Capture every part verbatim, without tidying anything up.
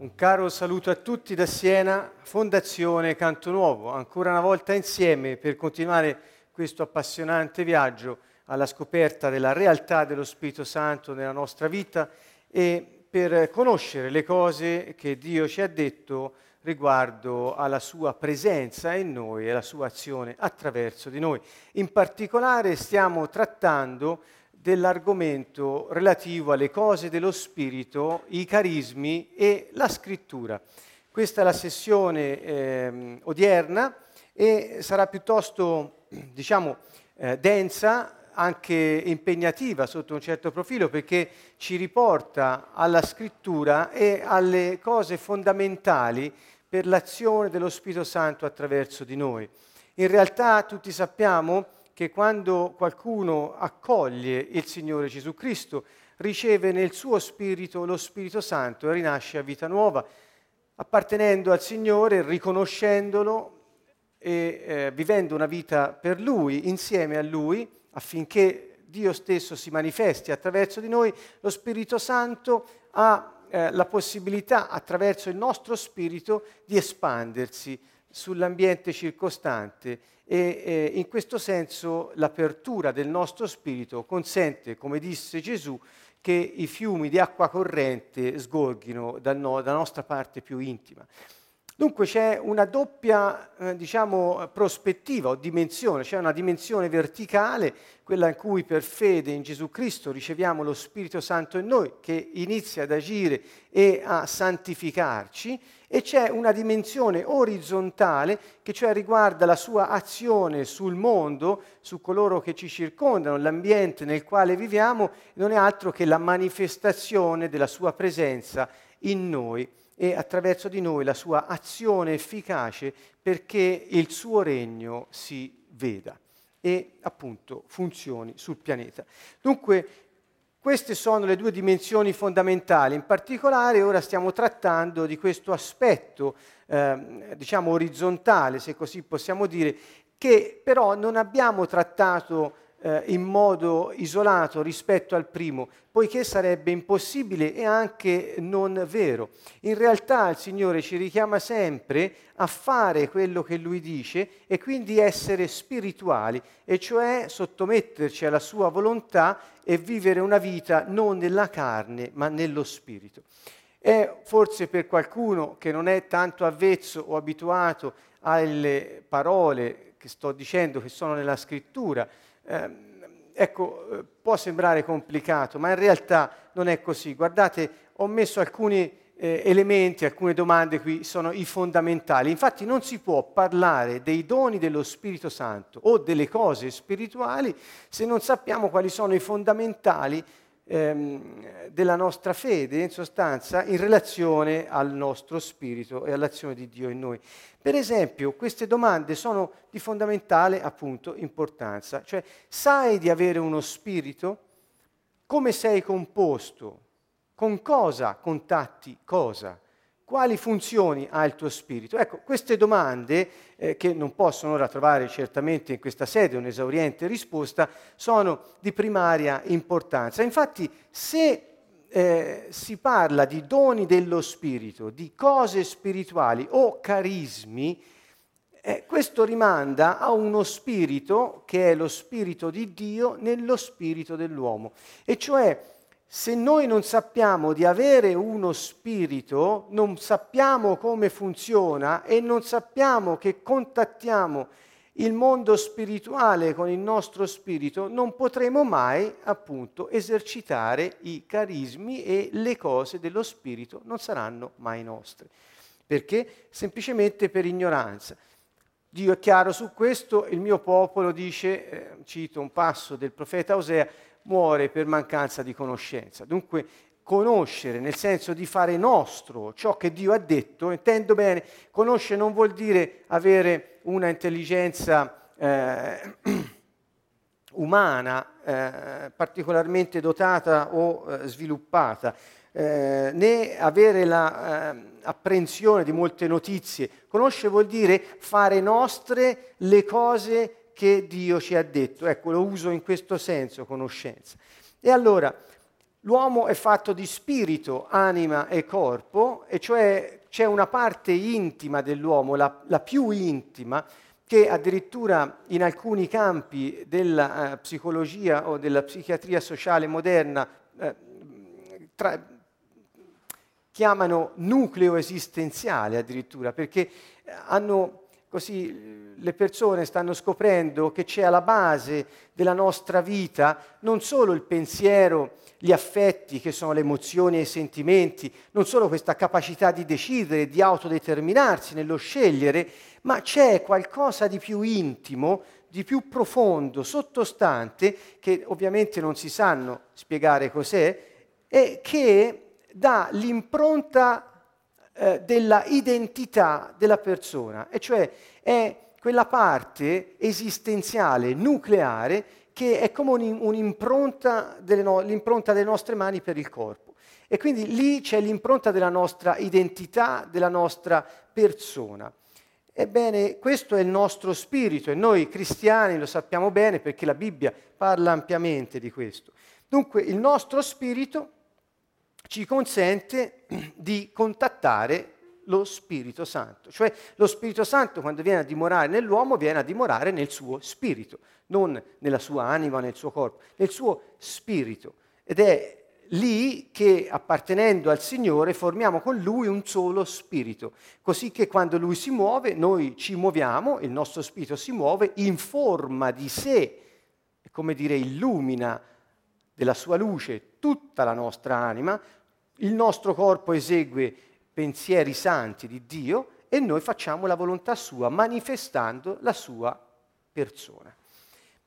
Un caro saluto a tutti da Siena, Fondazione Canto Nuovo, ancora una volta insieme per continuare questo appassionante viaggio alla scoperta della realtà dello Spirito Santo nella nostra vita e per conoscere le cose che Dio ci ha detto riguardo alla sua presenza in noi e alla sua azione attraverso di noi. In particolare stiamo trattando dell'argomento relativo alle cose dello Spirito, i carismi e la Scrittura. Questa è la sessione eh, odierna e sarà piuttosto, diciamo, eh, densa, anche impegnativa sotto un certo profilo, perché ci riporta alla Scrittura e alle cose fondamentali per l'azione dello Spirito Santo attraverso di noi. In realtà tutti sappiamo che quando qualcuno accoglie il Signore Gesù Cristo, riceve nel suo spirito lo Spirito Santo e rinasce a vita nuova, appartenendo al Signore, riconoscendolo e eh, vivendo una vita per Lui, insieme a Lui, affinché Dio stesso si manifesti attraverso di noi. Lo Spirito Santo ha eh, la possibilità, attraverso il nostro spirito, di espandersi sull'ambiente circostante e eh, in questo senso l'apertura del nostro spirito consente, come disse Gesù, che i fiumi di acqua corrente sgorghino dal no- dalla nostra parte più intima. Dunque c'è una doppia eh, diciamo, prospettiva o dimensione, c'è una dimensione verticale, quella in cui per fede in Gesù Cristo riceviamo lo Spirito Santo in noi, che inizia ad agire e a santificarci, e c'è una dimensione orizzontale che cioè riguarda la sua azione sul mondo, su coloro che ci circondano, l'ambiente nel quale viviamo, non è altro che la manifestazione della sua presenza in noi e attraverso di noi la sua azione efficace perché il suo regno si veda e appunto funzioni sul pianeta. Dunque, queste sono le due dimensioni fondamentali, in particolare ora stiamo trattando di questo aspetto, eh, diciamo orizzontale, se così possiamo dire, che però non abbiamo trattato eh, in modo isolato rispetto al primo, poiché sarebbe impossibile e anche non vero. In realtà il Signore ci richiama sempre a fare quello che Lui dice e quindi essere spirituali, e cioè sottometterci alla Sua volontà e vivere una vita non nella carne ma nello spirito. E forse per qualcuno che non è tanto avvezzo o abituato alle parole che sto dicendo che sono nella Scrittura, ehm, Ecco, può sembrare complicato, ma in realtà non è così. Guardate, ho messo alcuni eh, elementi, alcune domande qui, sono i fondamentali. Infatti non si può parlare dei doni dello Spirito Santo o delle cose spirituali se non sappiamo quali sono i fondamentali ehm, della nostra fede, in sostanza, in relazione al nostro spirito e all'azione di Dio in noi. Per esempio, queste domande sono di fondamentale, appunto, importanza. Cioè, sai di avere uno spirito? Come sei composto? Con cosa contatti cosa? Quali funzioni ha il tuo spirito? Ecco, queste domande, eh, che non possono ora trovare certamente in questa sede un'esauriente risposta, sono di primaria importanza. Infatti, se Eh, si parla di doni dello spirito, di cose spirituali o carismi, eh, questo rimanda a uno spirito che è lo spirito di Dio nello spirito dell'uomo. E cioè, se noi non sappiamo di avere uno spirito, non sappiamo come funziona e non sappiamo che contattiamo il mondo spirituale con il nostro spirito, non potremo mai, appunto, esercitare i carismi e le cose dello spirito non saranno mai nostre. Perché? Semplicemente per ignoranza. Dio è chiaro su questo, il mio popolo dice, eh, cito un passo del profeta Osea, muore per mancanza di conoscenza. Dunque, conoscere nel senso di fare nostro ciò che Dio ha detto, intendo bene, conoscere non vuol dire avere una intelligenza eh, umana eh, particolarmente dotata o eh, sviluppata, eh, né avere la eh, apprensione di molte notizie. Conoscere vuol dire fare nostre le cose che Dio ci ha detto. Ecco, lo uso in questo senso, conoscenza. E allora, l'uomo è fatto di spirito, anima e corpo, e cioè c'è una parte intima dell'uomo, la, la più intima, che addirittura in alcuni campi della eh, psicologia o della psichiatria sociale moderna eh, tra, chiamano nucleo esistenziale addirittura, perché hanno... Così le persone stanno scoprendo che c'è alla base della nostra vita non solo il pensiero, gli affetti, che sono le emozioni e i sentimenti, non solo questa capacità di decidere, di autodeterminarsi nello scegliere, ma c'è qualcosa di più intimo, di più profondo, sottostante, che ovviamente non si sanno spiegare cos'è, e che dà l'impronta della identità della persona, e cioè è quella parte esistenziale, nucleare, che è come un'impronta delle, no- l'impronta delle nostre mani per il corpo. E quindi lì c'è l'impronta della nostra identità, della nostra persona. Ebbene, questo è il nostro spirito, e noi cristiani lo sappiamo bene perché la Bibbia parla ampiamente di questo. Dunque, il nostro spirito ci consente di contattare lo Spirito Santo. Cioè lo Spirito Santo, quando viene a dimorare nell'uomo, viene a dimorare nel suo spirito, non nella sua anima, nel suo corpo, nel suo spirito. Ed è lì che, appartenendo al Signore, formiamo con Lui un solo spirito, così che quando Lui si muove, noi ci muoviamo, il nostro spirito si muove in forma di sé, è come dire illumina della sua luce tutta la nostra anima, il nostro corpo esegue pensieri santi di Dio e noi facciamo la volontà sua manifestando la sua persona.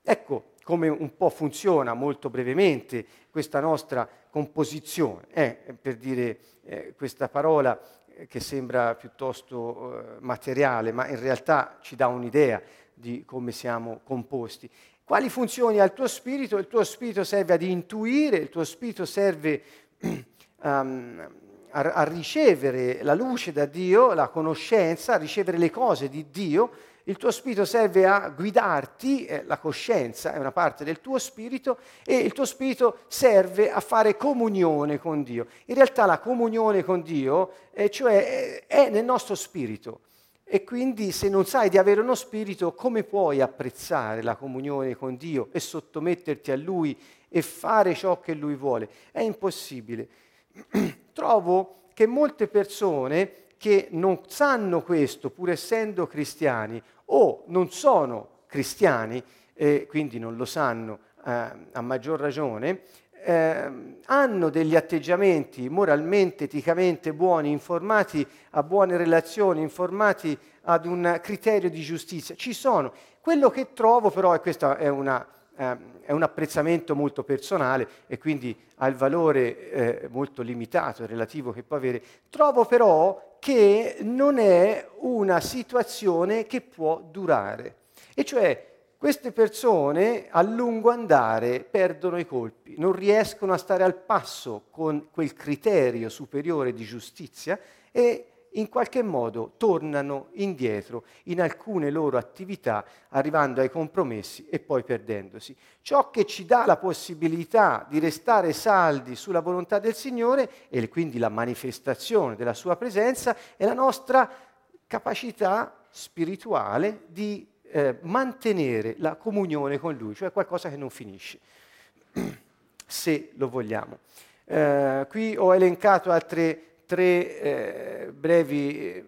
Ecco come un po' funziona molto brevemente questa nostra composizione. Eh, per dire eh, questa parola eh, che sembra piuttosto eh, materiale, ma in realtà ci dà un'idea di come siamo composti. Quali funzioni ha il tuo spirito? Il tuo spirito serve ad intuire, il tuo spirito serve um, a, a ricevere la luce da Dio, la conoscenza, a ricevere le cose di Dio. Il tuo spirito serve a guidarti, eh, la coscienza è una parte del tuo spirito, e il tuo spirito serve a fare comunione con Dio. In realtà la comunione con Dio eh, cioè, è nel nostro spirito. E quindi se non sai di avere uno spirito, come puoi apprezzare la comunione con Dio e sottometterti a Lui e fare ciò che Lui vuole? È impossibile. Trovo che molte persone che non sanno questo, pur essendo cristiani, o non sono cristiani, eh, quindi non lo sanno eh, a maggior ragione, Eh, hanno degli atteggiamenti moralmente, eticamente buoni, informati a buone relazioni, informati ad un criterio di giustizia. Ci sono. Quello che trovo però, e questo è, una, eh, è un apprezzamento molto personale e quindi ha il valore eh, molto limitato e relativo che può avere, trovo però che non è una situazione che può durare. E cioè, queste persone a lungo andare perdono i colpi, non riescono a stare al passo con quel criterio superiore di giustizia e in qualche modo tornano indietro in alcune loro attività, arrivando ai compromessi e poi perdendosi. Ciò che ci dà la possibilità di restare saldi sulla volontà del Signore, e quindi la manifestazione della Sua presenza, è la nostra capacità spirituale di Eh, mantenere la comunione con Lui, cioè qualcosa che non finisce, se lo vogliamo. Eh, qui ho elencato altre tre eh, brevi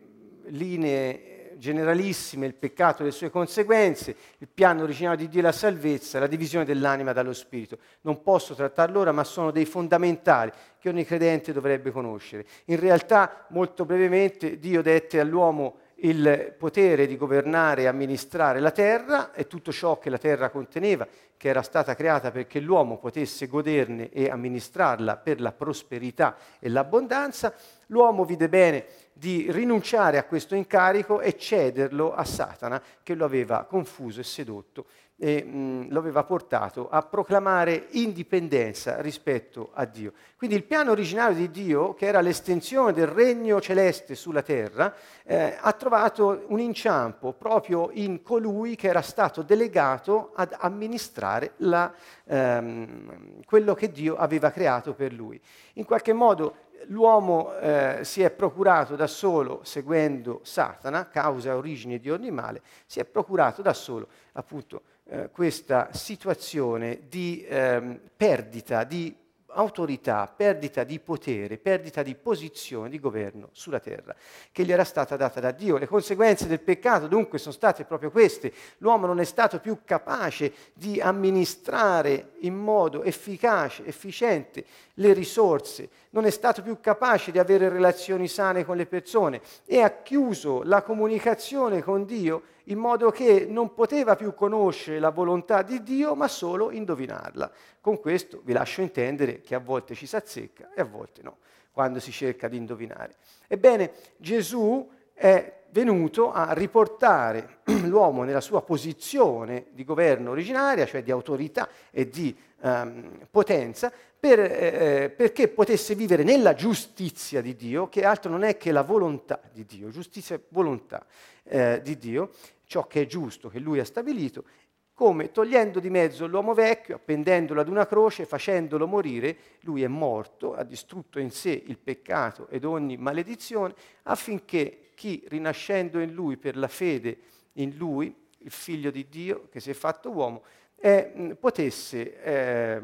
linee generalissime: il peccato e le sue conseguenze, il piano originale di Dio e la salvezza, la divisione dell'anima dallo spirito. Non posso trattarlo ora, ma sono dei fondamentali che ogni credente dovrebbe conoscere. In realtà, molto brevemente, Dio dette all'uomo il potere di governare e amministrare la terra e tutto ciò che la terra conteneva, che era stata creata perché l'uomo potesse goderne e amministrarla per la prosperità e l'abbondanza. L'uomo vide bene di rinunciare a questo incarico e cederlo a Satana, che lo aveva confuso e sedotto e mh, lo aveva portato a proclamare indipendenza rispetto a Dio. Quindi il piano originario di Dio, che era l'estensione del regno celeste sulla terra, eh, ha trovato un inciampo proprio in colui che era stato delegato ad amministrare manifestare la, ehm, quello che Dio aveva creato per lui. In qualche modo l'uomo eh, si è procurato da solo, seguendo Satana, causa e origine di ogni male, si è procurato da solo appunto eh, questa situazione di ehm, perdita di autorità, perdita di potere, perdita di posizione di governo sulla terra, che gli era stata data da Dio. Le conseguenze del peccato dunque sono state proprio queste: l'uomo non è stato più capace di amministrare in modo efficace, efficiente le risorse, non è stato più capace di avere relazioni sane con le persone e ha chiuso la comunicazione con Dio in modo che non poteva più conoscere la volontà di Dio, ma solo indovinarla. Con questo vi lascio intendere che a volte ci si azzecca e a volte no, quando si cerca di indovinare. Ebbene, Gesù è venuto a riportare l'uomo nella sua posizione di governo originaria, cioè di autorità e di ehm, potenza, per, eh, perché potesse vivere nella giustizia di Dio, che altro non è che la volontà di Dio, giustizia e volontà eh, di Dio, ciò che è giusto, che Lui ha stabilito, come togliendo di mezzo l'uomo vecchio, appendendolo ad una croce, facendolo morire. Lui è morto, ha distrutto in sé il peccato ed ogni maledizione, affinché chi, rinascendo in Lui per la fede in Lui, il Figlio di Dio che si è fatto uomo, eh, potesse eh,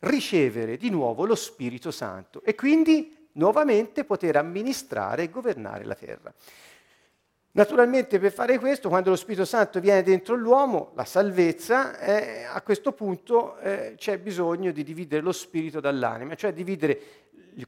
ricevere di nuovo lo Spirito Santo e quindi nuovamente poter amministrare e governare la terra. Naturalmente per fare questo, quando lo Spirito Santo viene dentro l'uomo, la salvezza, eh, a questo punto eh, c'è bisogno di dividere lo spirito dall'anima, cioè dividere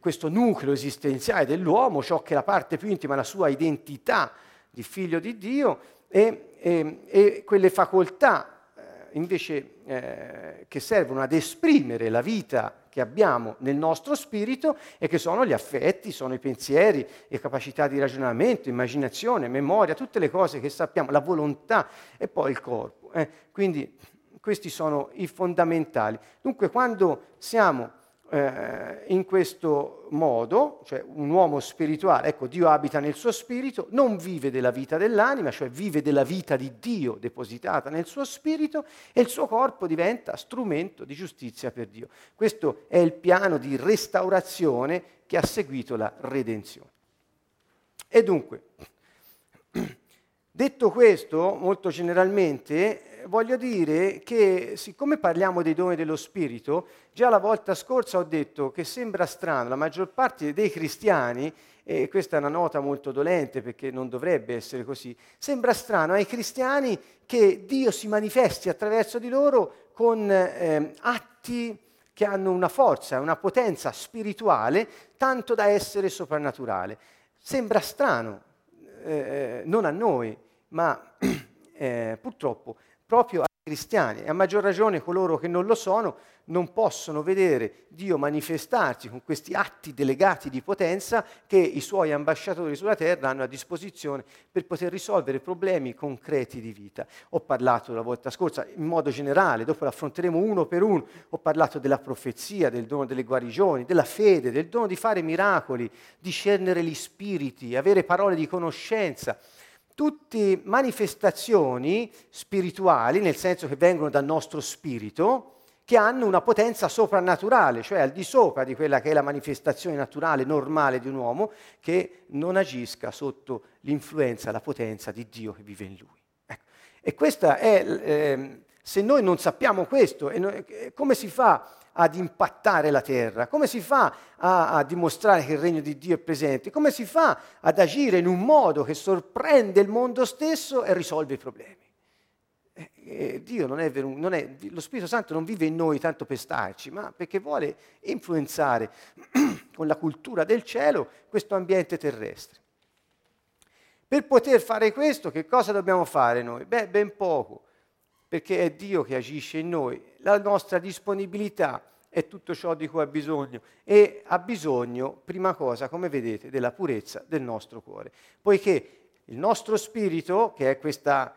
questo nucleo esistenziale dell'uomo, ciò che è la parte più intima, la sua identità di figlio di Dio, e, e, e quelle facoltà eh, invece eh, che servono ad esprimere la vita che abbiamo nel nostro spirito e che sono gli affetti, sono i pensieri, le capacità di ragionamento, immaginazione, memoria, tutte le cose che sappiamo, la volontà e poi il corpo. Eh. Quindi questi sono i fondamentali. Dunque quando siamo eh, in questo modo, cioè un uomo spirituale, ecco Dio abita nel suo spirito, non vive della vita dell'anima, cioè vive della vita di Dio depositata nel suo spirito, e il suo corpo diventa strumento di giustizia per Dio. Questo è il piano di restaurazione che ha seguito la redenzione. E dunque, detto questo, molto generalmente, voglio dire che siccome parliamo dei doni dello Spirito, già la volta scorsa ho detto che sembra strano, la maggior parte dei cristiani, e questa è una nota molto dolente perché non dovrebbe essere così, sembra strano ai cristiani che Dio si manifesti attraverso di loro con eh, atti che hanno una forza, una potenza spirituale, tanto da essere soprannaturale. Sembra strano, eh, non a noi, ma eh, purtroppo proprio ai cristiani, e a maggior ragione coloro che non lo sono non possono vedere Dio manifestarsi con questi atti delegati di potenza che i suoi ambasciatori sulla terra hanno a disposizione per poter risolvere problemi concreti di vita. Ho parlato la volta scorsa in modo generale, dopo l'affronteremo uno per uno, ho parlato della profezia, del dono delle guarigioni, della fede, del dono di fare miracoli, discernere gli spiriti, avere parole di conoscenza. Tutte manifestazioni spirituali, nel senso che vengono dal nostro spirito, che hanno una potenza soprannaturale, cioè al di sopra di quella che è la manifestazione naturale, normale di un uomo, che non agisca sotto l'influenza, la potenza di Dio che vive in lui. Ecco. E questa è, eh, se noi non sappiamo questo, e noi, come si fa ad impattare la terra? Come si fa a, a dimostrare che il regno di Dio è presente? Come si fa ad agire in un modo che sorprende il mondo stesso e risolve i problemi? Eh, eh, Dio non è, non è, lo Spirito Santo non vive in noi tanto per starci, ma perché vuole influenzare con la cultura del cielo questo ambiente terrestre. Per poter fare questo, che cosa dobbiamo fare noi? Beh, ben poco. Perché è Dio che agisce in noi, la nostra disponibilità è tutto ciò di cui ha bisogno, e ha bisogno, prima cosa, come vedete, della purezza del nostro cuore, poiché il nostro spirito, che è questa,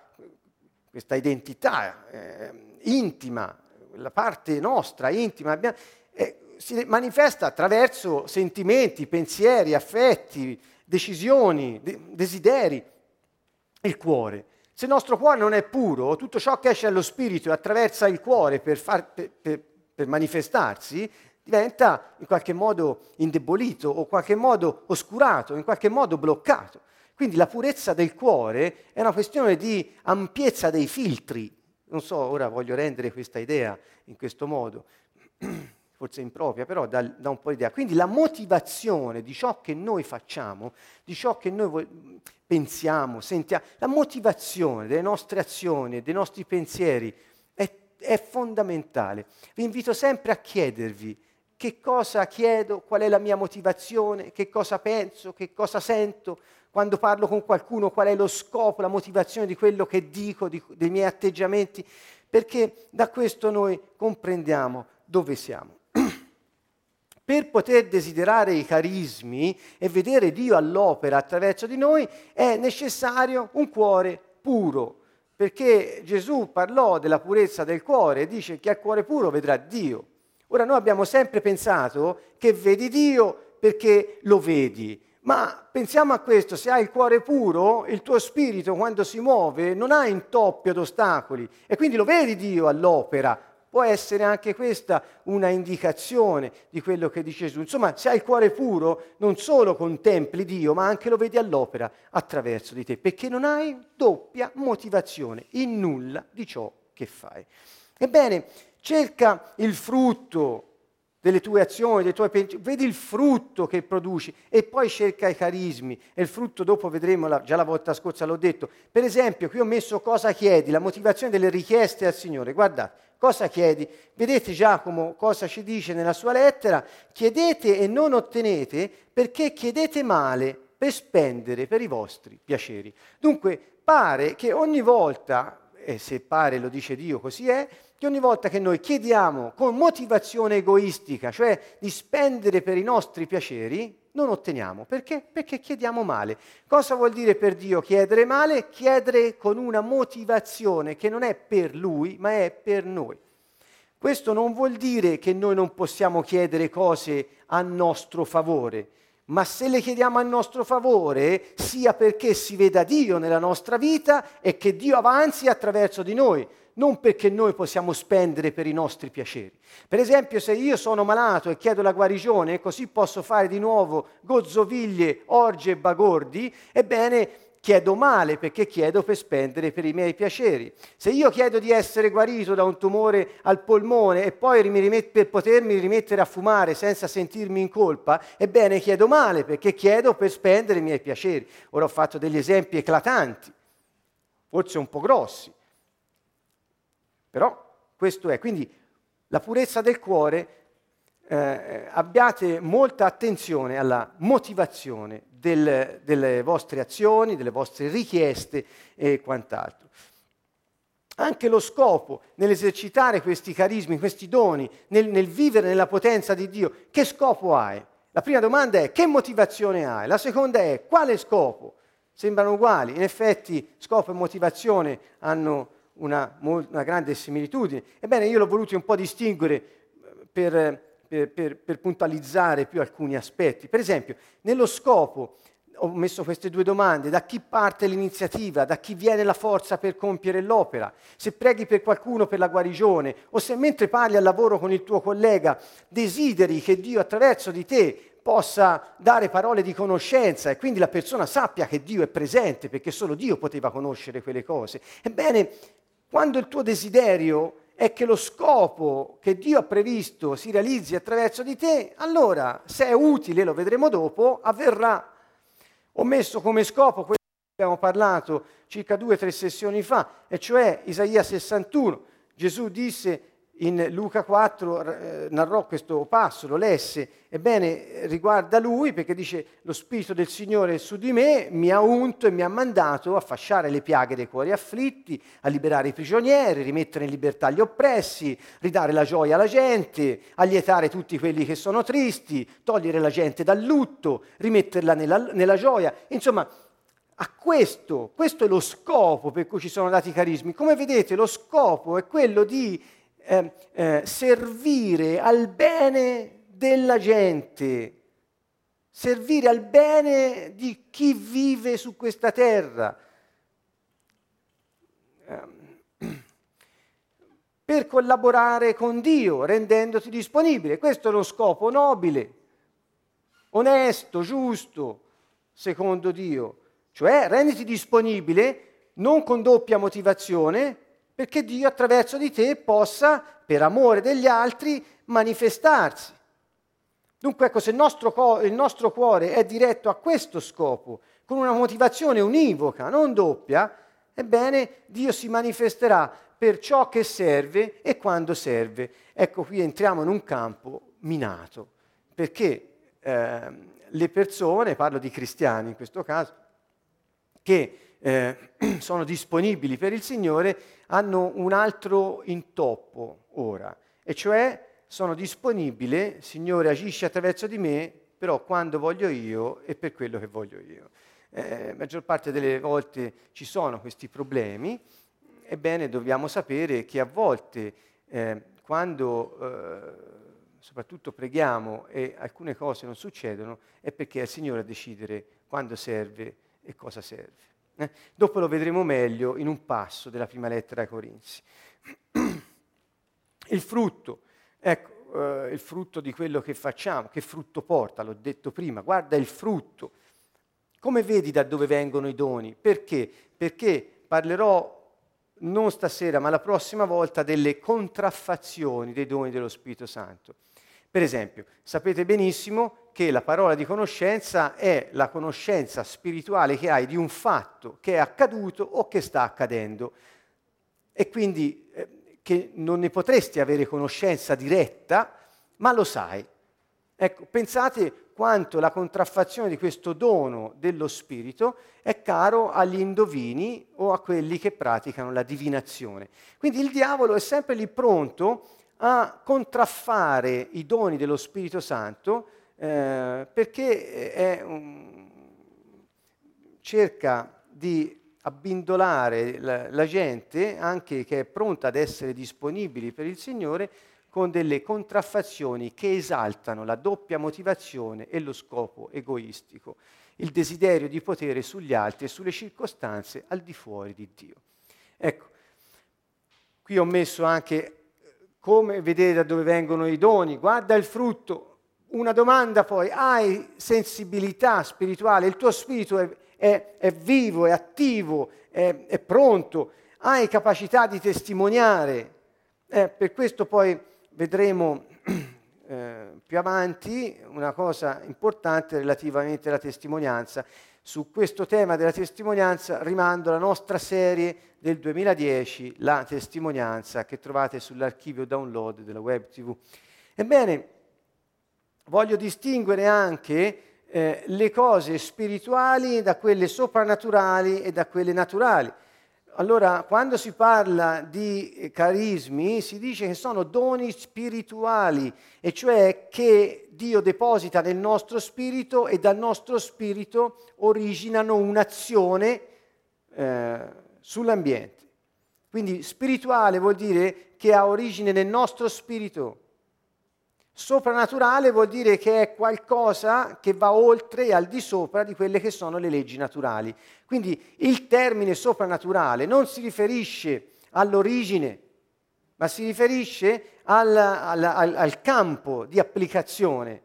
questa identità eh, intima, la parte nostra intima, abbiamo, eh, si manifesta attraverso sentimenti, pensieri, affetti, decisioni, de- desideri, il cuore. Se il nostro cuore non è puro, tutto ciò che esce dallo spirito e attraversa il cuore per, far, per, per, per manifestarsi diventa in qualche modo indebolito o in qualche modo oscurato, in qualche modo bloccato. Quindi la purezza del cuore è una questione di ampiezza dei filtri. Non so, ora voglio rendere questa idea in questo modo, forse impropria, però dà, dà un po' l'idea. Quindi la motivazione di ciò che noi facciamo, di ciò che noi vo- pensiamo, sentiamo, la motivazione delle nostre azioni, dei nostri pensieri è, è fondamentale. Vi invito sempre a chiedervi che cosa chiedo, qual è la mia motivazione, che cosa penso, che cosa sento, quando parlo con qualcuno, qual è lo scopo, la motivazione di quello che dico, di, dei miei atteggiamenti, perché da questo noi comprendiamo dove siamo. Per poter desiderare i carismi e vedere Dio all'opera attraverso di noi è necessario un cuore puro, perché Gesù parlò della purezza del cuore e dice: chi ha il cuore puro vedrà Dio. Ora, noi abbiamo sempre pensato che vedi Dio perché lo vedi, ma pensiamo a questo: se hai il cuore puro, il tuo spirito quando si muove non ha intoppi ad ostacoli e quindi lo vedi Dio all'opera. Può essere anche questa una indicazione di quello che dice Gesù. Insomma, se hai il cuore puro, non solo contempli Dio, ma anche lo vedi all'opera attraverso di te, perché non hai doppia motivazione in nulla di ciò che fai. Ebbene, cerca il frutto delle tue azioni, dei tuoi pensieri, vedi il frutto che produci e poi cerca i carismi. E il frutto dopo vedremo, la, già la volta scorsa l'ho detto. Per esempio, qui ho messo cosa chiedi, la motivazione delle richieste al Signore. Guardate, cosa chiedi? Vedete Giacomo cosa ci dice nella sua lettera? Chiedete e non ottenete perché chiedete male per spendere per i vostri piaceri. Dunque pare che ogni volta, e se pare lo dice Dio, così è, che ogni volta che noi chiediamo con motivazione egoistica, cioè di spendere per i nostri piaceri, non otteniamo. Perché? Perché chiediamo male. Cosa vuol dire per Dio chiedere male? Chiedere con una motivazione che non è per Lui, ma è per noi. Questo non vuol dire che noi non possiamo chiedere cose a nostro favore, ma se le chiediamo a nostro favore, sia perché si veda Dio nella nostra vita e che Dio avanzi attraverso di noi, non perché noi possiamo spendere per i nostri piaceri. Per esempio, se io sono malato e chiedo la guarigione, così posso fare di nuovo gozzoviglie, orge e bagordi, ebbene chiedo male perché chiedo per spendere per i miei piaceri. Se io chiedo di essere guarito da un tumore al polmone e poi rimet- per potermi rimettere a fumare senza sentirmi in colpa, ebbene chiedo male perché chiedo per spendere i miei piaceri. Ora ho fatto degli esempi eclatanti, forse un po' grossi, però questo è. Quindi la purezza del cuore, eh, abbiate molta attenzione alla motivazione del, delle vostre azioni, delle vostre richieste e quant'altro. Anche lo scopo nell'esercitare questi carismi, questi doni, nel, nel vivere nella potenza di Dio, che scopo hai? La prima domanda è: che motivazione hai? La seconda è: quale scopo? Sembrano uguali, in effetti scopo e motivazione hanno Una, una grande similitudine. Ebbene, io l'ho voluto un po' distinguere per, per, per, per puntualizzare più alcuni aspetti. Per esempio, nello scopo ho messo queste due domande: da chi parte l'iniziativa, da chi viene la forza per compiere l'opera? Se preghi per qualcuno per la guarigione, o se mentre parli al lavoro con il tuo collega desideri che Dio attraverso di te possa dare parole di conoscenza e quindi la persona sappia che Dio è presente, perché solo Dio poteva conoscere quelle cose. Ebbene, quando il tuo desiderio è che lo scopo che Dio ha previsto si realizzi attraverso di te, allora, se è utile, lo vedremo dopo, avverrà. Ho messo come scopo quello che abbiamo parlato circa due o tre sessioni fa, e cioè Isaia sessantuno. Gesù disse in Luca quattro, eh, narrò questo passo, lo lesse, ebbene, riguarda lui, perché dice: lo Spirito del Signore è su di me, mi ha unto e mi ha mandato a fasciare le piaghe dei cuori afflitti, a liberare i prigionieri, rimettere in libertà gli oppressi, ridare la gioia alla gente, a lietare tutti quelli che sono tristi, togliere la gente dal lutto, rimetterla nella, nella gioia. Insomma, a questo, questo è lo scopo per cui ci sono dati i carismi. Come vedete, lo scopo è quello di Eh, eh, servire al bene della gente, servire al bene di chi vive su questa terra. per collaborare con Dio, rendendoti disponibile. Questo è lo scopo nobile, onesto, giusto, secondo Dio. Cioè, renditi disponibile, non con doppia motivazione, perché Dio attraverso di te possa, per amore degli altri, manifestarsi. Dunque, ecco, se il nostro, co- il nostro cuore è diretto a questo scopo, con una motivazione univoca, non doppia, ebbene, Dio si manifesterà per ciò che serve e quando serve. Ecco, qui entriamo in un campo minato, perché eh, le persone, parlo di cristiani in questo caso, che eh, sono disponibili per il Signore, hanno un altro intoppo ora, e cioè sono disponibile, Signore agisce attraverso di me, però quando voglio io e per quello che voglio io. Eh, la maggior parte delle volte ci sono questi problemi, ebbene dobbiamo sapere che a volte eh, quando eh, soprattutto preghiamo e alcune cose non succedono è perché è il Signore a decidere quando serve e cosa serve. Eh? Dopo lo vedremo meglio in un passo della prima lettera ai Corinzi. Il frutto. Ecco, eh, il frutto di quello che facciamo, che frutto porta, l'ho detto prima, guarda il frutto. Come vedi da dove vengono i doni? Perché? Perché parlerò non stasera, ma la prossima volta, delle contraffazioni dei doni dello Spirito Santo. Per esempio, sapete benissimo che la parola di conoscenza è la conoscenza spirituale che hai di un fatto che è accaduto o che sta accadendo, e quindi eh, che non ne potresti avere conoscenza diretta, ma lo sai. Ecco, pensate quanto la contraffazione di questo dono dello Spirito è caro agli indovini o a quelli che praticano la divinazione. Quindi il diavolo è sempre lì pronto a contraffare i doni dello Spirito Santo eh, perché è un... cerca di abbindolare la, la gente, anche che è pronta ad essere disponibili per il Signore, con delle contraffazioni che esaltano la doppia motivazione e lo scopo egoistico, il desiderio di potere sugli altri e sulle circostanze al di fuori di Dio. Ecco, qui ho messo anche come vedere da dove vengono i doni, guarda il frutto. Una domanda poi, hai sensibilità spirituale, il tuo spirito è È, è vivo, è attivo, è, è pronto, hai capacità di testimoniare. Eh, per questo poi vedremo eh, più avanti una cosa importante relativamente alla testimonianza. Su questo tema della testimonianza rimando alla nostra serie del duemiladieci, La testimonianza, che trovate sull'archivio download della web tivù. Ebbene, voglio distinguere anche Eh, le cose spirituali da quelle soprannaturali e da quelle naturali. Allora, quando si parla di carismi, si dice che sono doni spirituali, e cioè che Dio deposita nel nostro spirito e dal nostro spirito originano un'azione eh, sull'ambiente. Quindi spirituale vuol dire che ha origine nel nostro spirito. Soprannaturale vuol dire che è qualcosa che va oltre e al di sopra di quelle che sono le leggi naturali. Quindi il termine soprannaturale non si riferisce all'origine, ma si riferisce al, al, al, al campo di applicazione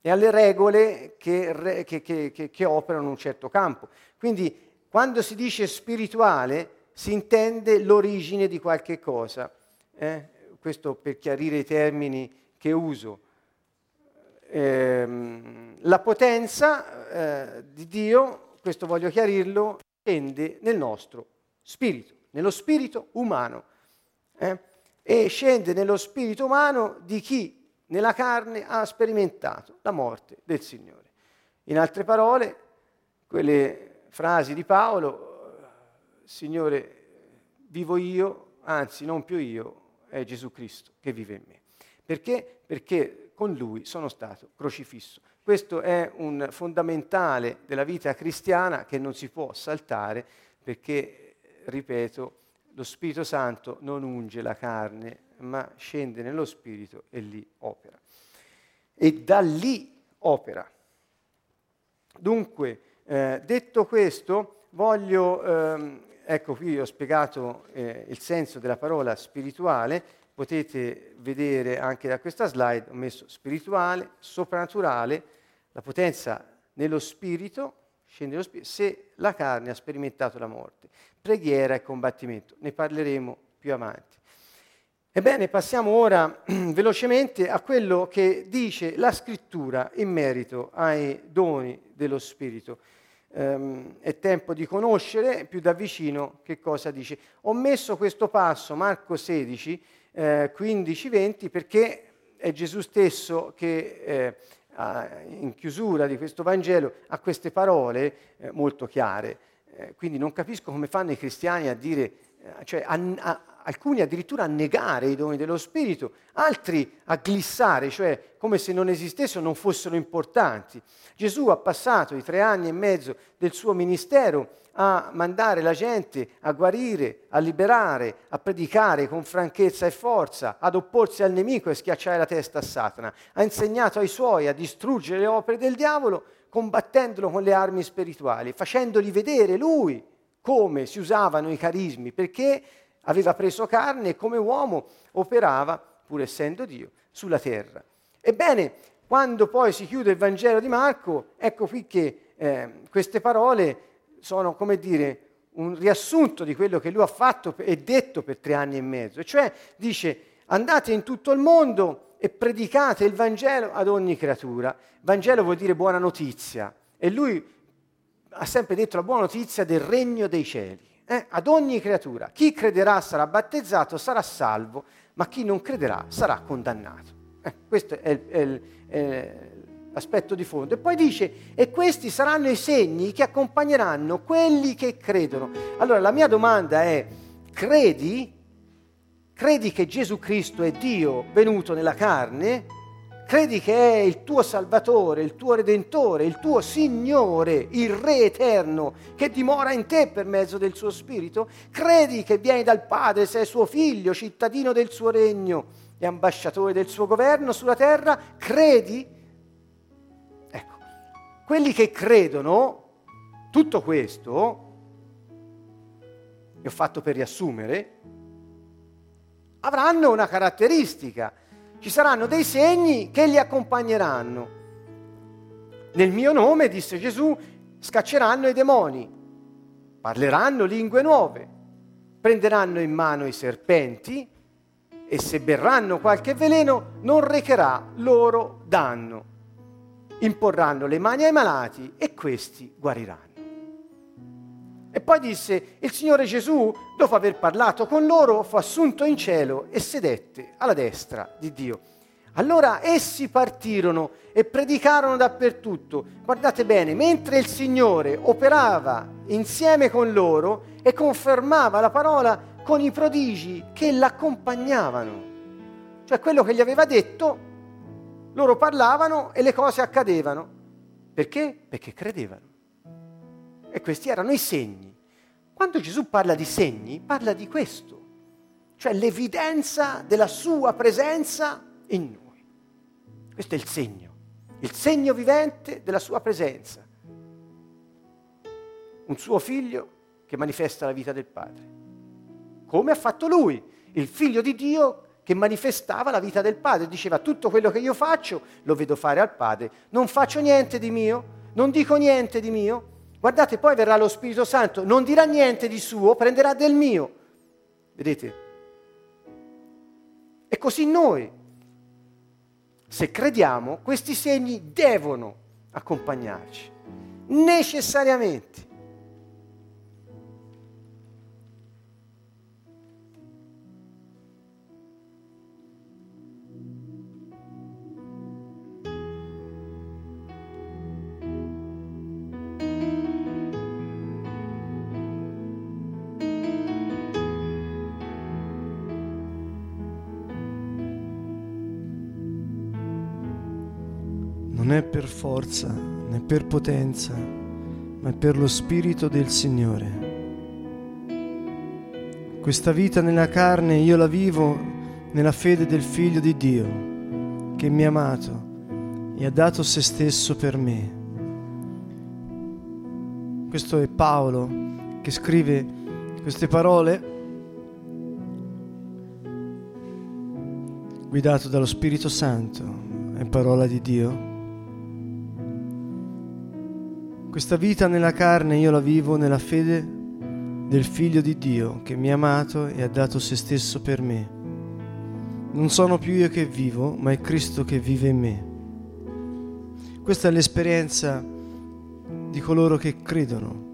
e alle regole che, che, che, che, che operano un certo campo. Quindi quando si dice spirituale si intende l'origine di qualche cosa. Eh? Questo per chiarire i termini che uso. Eh, la potenza eh, di Dio, questo voglio chiarirlo, scende nel nostro spirito, nello spirito umano. Eh? E scende nello spirito umano di chi nella carne ha sperimentato la morte del Signore. In altre parole, quelle frasi di Paolo, Signore, vivo io, anzi non più io, è Gesù Cristo che vive in me. Perché? Perché con Lui sono stato crocifisso. Questo è un fondamentale della vita cristiana che non si può saltare perché, ripeto, lo Spirito Santo non unge la carne, ma scende nello Spirito e lì opera. E da lì opera. Dunque, eh, detto questo, voglio ehm, Ecco, qui ho spiegato eh, il senso della parola spirituale, potete vedere anche da questa slide, ho messo spirituale, soprannaturale, la potenza nello spirito, scende lo spirito, se la carne ha sperimentato la morte, preghiera e combattimento, ne parleremo più avanti. Ebbene, passiamo ora velocemente a quello che dice la scrittura in merito ai doni dello spirito. Um, è tempo di conoscere più da vicino che cosa dice. Ho messo questo passo, Marco sedici, eh, quindici venti, perché è Gesù stesso che eh, ha, in chiusura di questo Vangelo ha queste parole eh, molto chiare. Eh, quindi non capisco come fanno i cristiani a dire, eh, cioè a, a, alcuni addirittura a negare i doni dello Spirito, altri a glissare, cioè come se non esistessero, non fossero importanti. Gesù ha passato i tre anni e mezzo del suo ministero a mandare la gente a guarire, a liberare, a predicare con franchezza e forza, ad opporsi al nemico e schiacciare la testa a Satana. Ha insegnato ai suoi a distruggere le opere del diavolo, combattendolo con le armi spirituali, facendogli vedere lui come si usavano i carismi, perché aveva preso carne e come uomo operava, pur essendo Dio, sulla terra. Ebbene, quando poi si chiude il Vangelo di Marco, ecco qui che eh, queste parole sono, come dire, un riassunto di quello che lui ha fatto e detto per tre anni e mezzo. E cioè dice, andate in tutto il mondo e predicate il Vangelo ad ogni creatura. Vangelo vuol dire buona notizia. E lui ha sempre detto la buona notizia del regno dei cieli. Eh? Ad ogni creatura. Chi crederà sarà battezzato, sarà salvo, ma chi non crederà sarà condannato. Eh, questo è, il, è, il, è l'aspetto di fondo. E poi dice, e questi saranno i segni che accompagneranno quelli che credono. Allora la mia domanda è, credi? Credi che Gesù Cristo è Dio venuto nella carne? Credi che è il tuo Salvatore, il tuo Redentore, il tuo Signore, il Re Eterno, che dimora in te per mezzo del suo Spirito? Credi che vieni dal Padre, sei suo figlio, cittadino del suo regno e ambasciatore del suo governo sulla terra? Credi? Ecco, quelli che credono tutto questo, che ho fatto per riassumere, avranno una caratteristica, ci saranno dei segni che li accompagneranno. Nel mio nome, disse Gesù, scacceranno i demoni, parleranno lingue nuove, prenderanno in mano i serpenti, e se berranno qualche veleno non recherà loro danno. Imporranno le mani ai malati e questi guariranno. E poi disse, il Signore Gesù, dopo aver parlato con loro, fu assunto in cielo e sedette alla destra di Dio. Allora essi partirono e predicarono dappertutto. Guardate bene, mentre il Signore operava insieme con loro e confermava la parola con i prodigi che l'accompagnavano. Cioè quello che gli aveva detto, loro parlavano e le cose accadevano. Perché? Perché credevano. E questi erano i segni. Quando Gesù parla di segni, parla di questo, cioè l'evidenza della sua presenza in noi. Questo è il segno, il segno vivente della sua presenza. Un suo figlio che manifesta la vita del Padre. Come ha fatto lui, il figlio di Dio che manifestava la vita del Padre. Diceva, tutto quello che io faccio lo vedo fare al Padre. Non faccio niente di mio, non dico niente di mio. Guardate, poi verrà lo Spirito Santo, non dirà niente di suo, prenderà del mio. Vedete? E così noi, se crediamo, questi segni devono accompagnarci, necessariamente. Non è per forza, né per potenza, ma è per lo Spirito del Signore. Questa vita nella carne io la vivo nella fede del Figlio di Dio, che mi ha amato e ha dato se stesso per me. Questo è Paolo che scrive Queste parole, guidato dallo Spirito Santo, è parola di Dio. Questa vita nella carne io la vivo nella fede del Figlio di Dio che mi ha amato e ha dato se stesso per me. Non sono più io che vivo, ma è Cristo che vive in me. Questa è l'esperienza di coloro che credono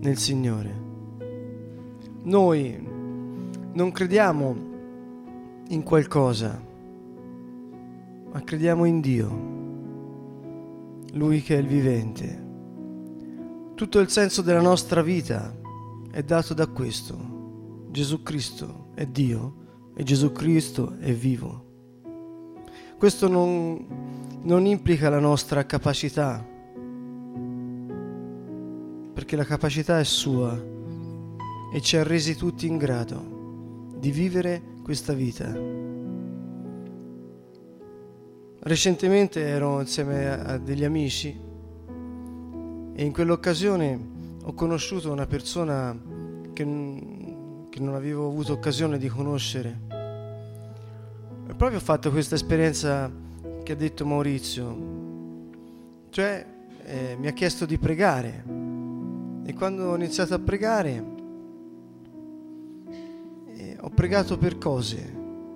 nel Signore. Noi non crediamo in qualcosa, ma crediamo in Dio. Lui che è il vivente. Tutto il senso della nostra vita è dato da questo. Gesù Cristo è Dio e Gesù Cristo è vivo. Questo non, non implica la nostra capacità, perché la capacità è sua e ci ha resi tutti in grado di vivere questa vita. Recentemente ero insieme a degli amici e in quell'occasione ho conosciuto una persona che, che non avevo avuto occasione di conoscere. E proprio ho fatto questa esperienza che ha detto Maurizio, cioè eh, mi ha chiesto di pregare e quando ho iniziato a pregare eh, ho pregato per cose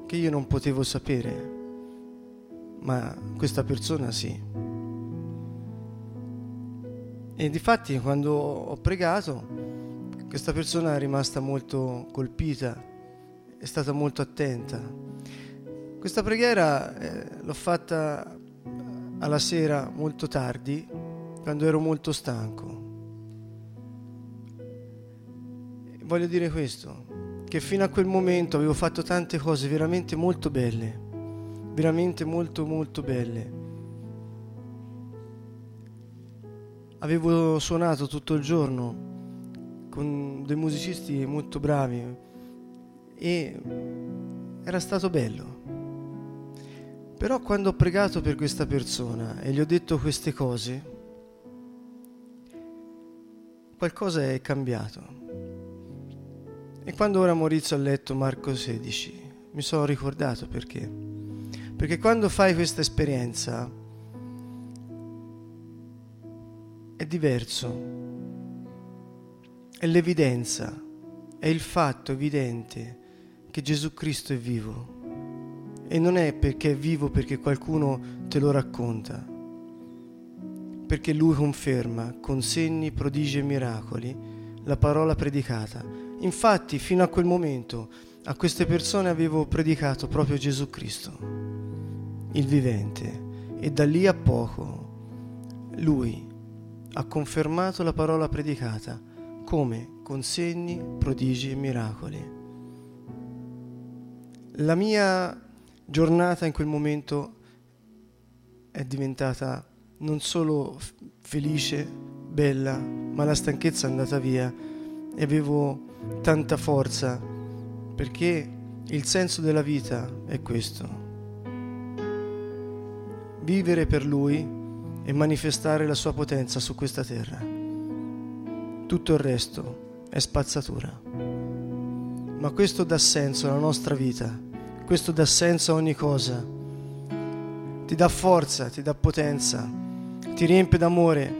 che io non potevo sapere. Ma questa persona sì. E difatti quando ho pregato questa persona è rimasta molto colpita, è stata molto attenta. Questa preghiera eh, l'ho fatta alla sera molto tardi, quando ero molto stanco. E voglio dire questo, che fino a quel momento avevo fatto tante cose veramente molto belle. veramente molto molto belle. Avevo suonato tutto il giorno con dei musicisti molto bravi e era stato bello. Però quando ho pregato per questa persona e gli ho detto queste cose, qualcosa è cambiato. E quando ora Maurizio ha letto Marco sedici, mi sono ricordato perché. Perché quando fai questa esperienza è diverso, è l'evidenza, è il fatto evidente che Gesù Cristo è vivo e non è perché è vivo perché qualcuno te lo racconta, perché Lui conferma con segni, prodigi e miracoli la parola predicata. Infatti fino a quel momento a queste persone avevo predicato proprio Gesù Cristo, il vivente, e da lì a poco Lui ha confermato la parola predicata come con segni, prodigi e miracoli. La mia giornata in quel momento è diventata non solo felice, bella, ma la stanchezza è andata via e avevo tanta forza, perché il senso della vita è questo. Vivere per Lui e manifestare la sua potenza su questa terra. Tutto il resto è spazzatura. Ma questo dà senso alla nostra vita, questo dà senso a ogni cosa. Ti dà forza, ti dà potenza, ti riempie d'amore,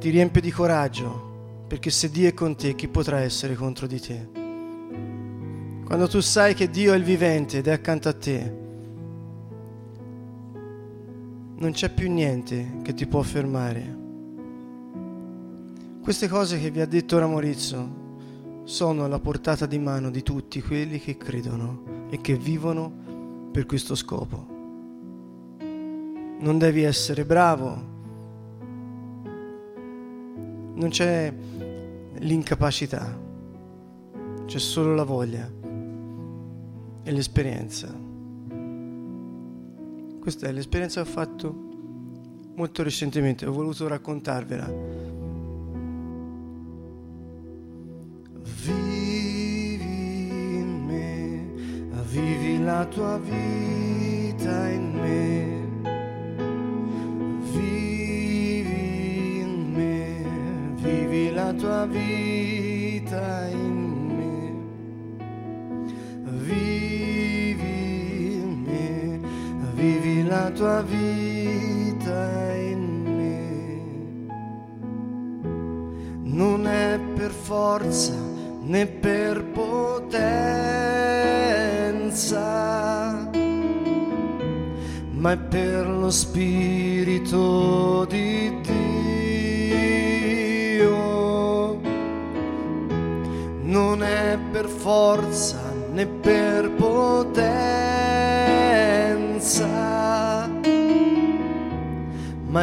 ti riempie di coraggio, perché se Dio è con te, chi potrà essere contro di te? Quando tu sai che Dio è il vivente ed è accanto a te, non c'è più niente che ti può fermare. Queste cose che vi ha detto Ramorizzo sono alla portata di mano di tutti quelli che credono e che vivono per questo scopo. Non devi essere bravo, non c'è l'incapacità, c'è solo la voglia e l'esperienza. Questa è l'esperienza che ho fatto molto recentemente, ho voluto raccontarvela. Vivi in me, vivi la tua vita in me. Vivi in me, vivi la tua vita. vita in me, vivi in me, vivi la tua vita in me. Non è per forza né per potenza, ma è per lo Spirito di Dio. Non è per forza né per potenza, ma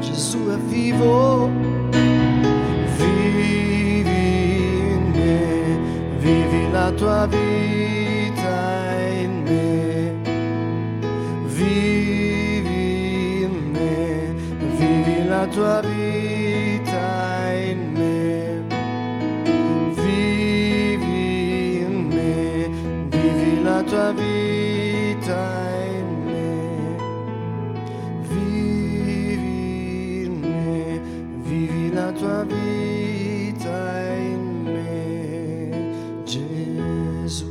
Gesù è vivo, vivi in me, vivi la tua vita in me. Vivi in me, vivi la tua vita in me. Vivi in me, vivi la tua vita in me. Vivi in me, vivi la tua vita in me, Gesù.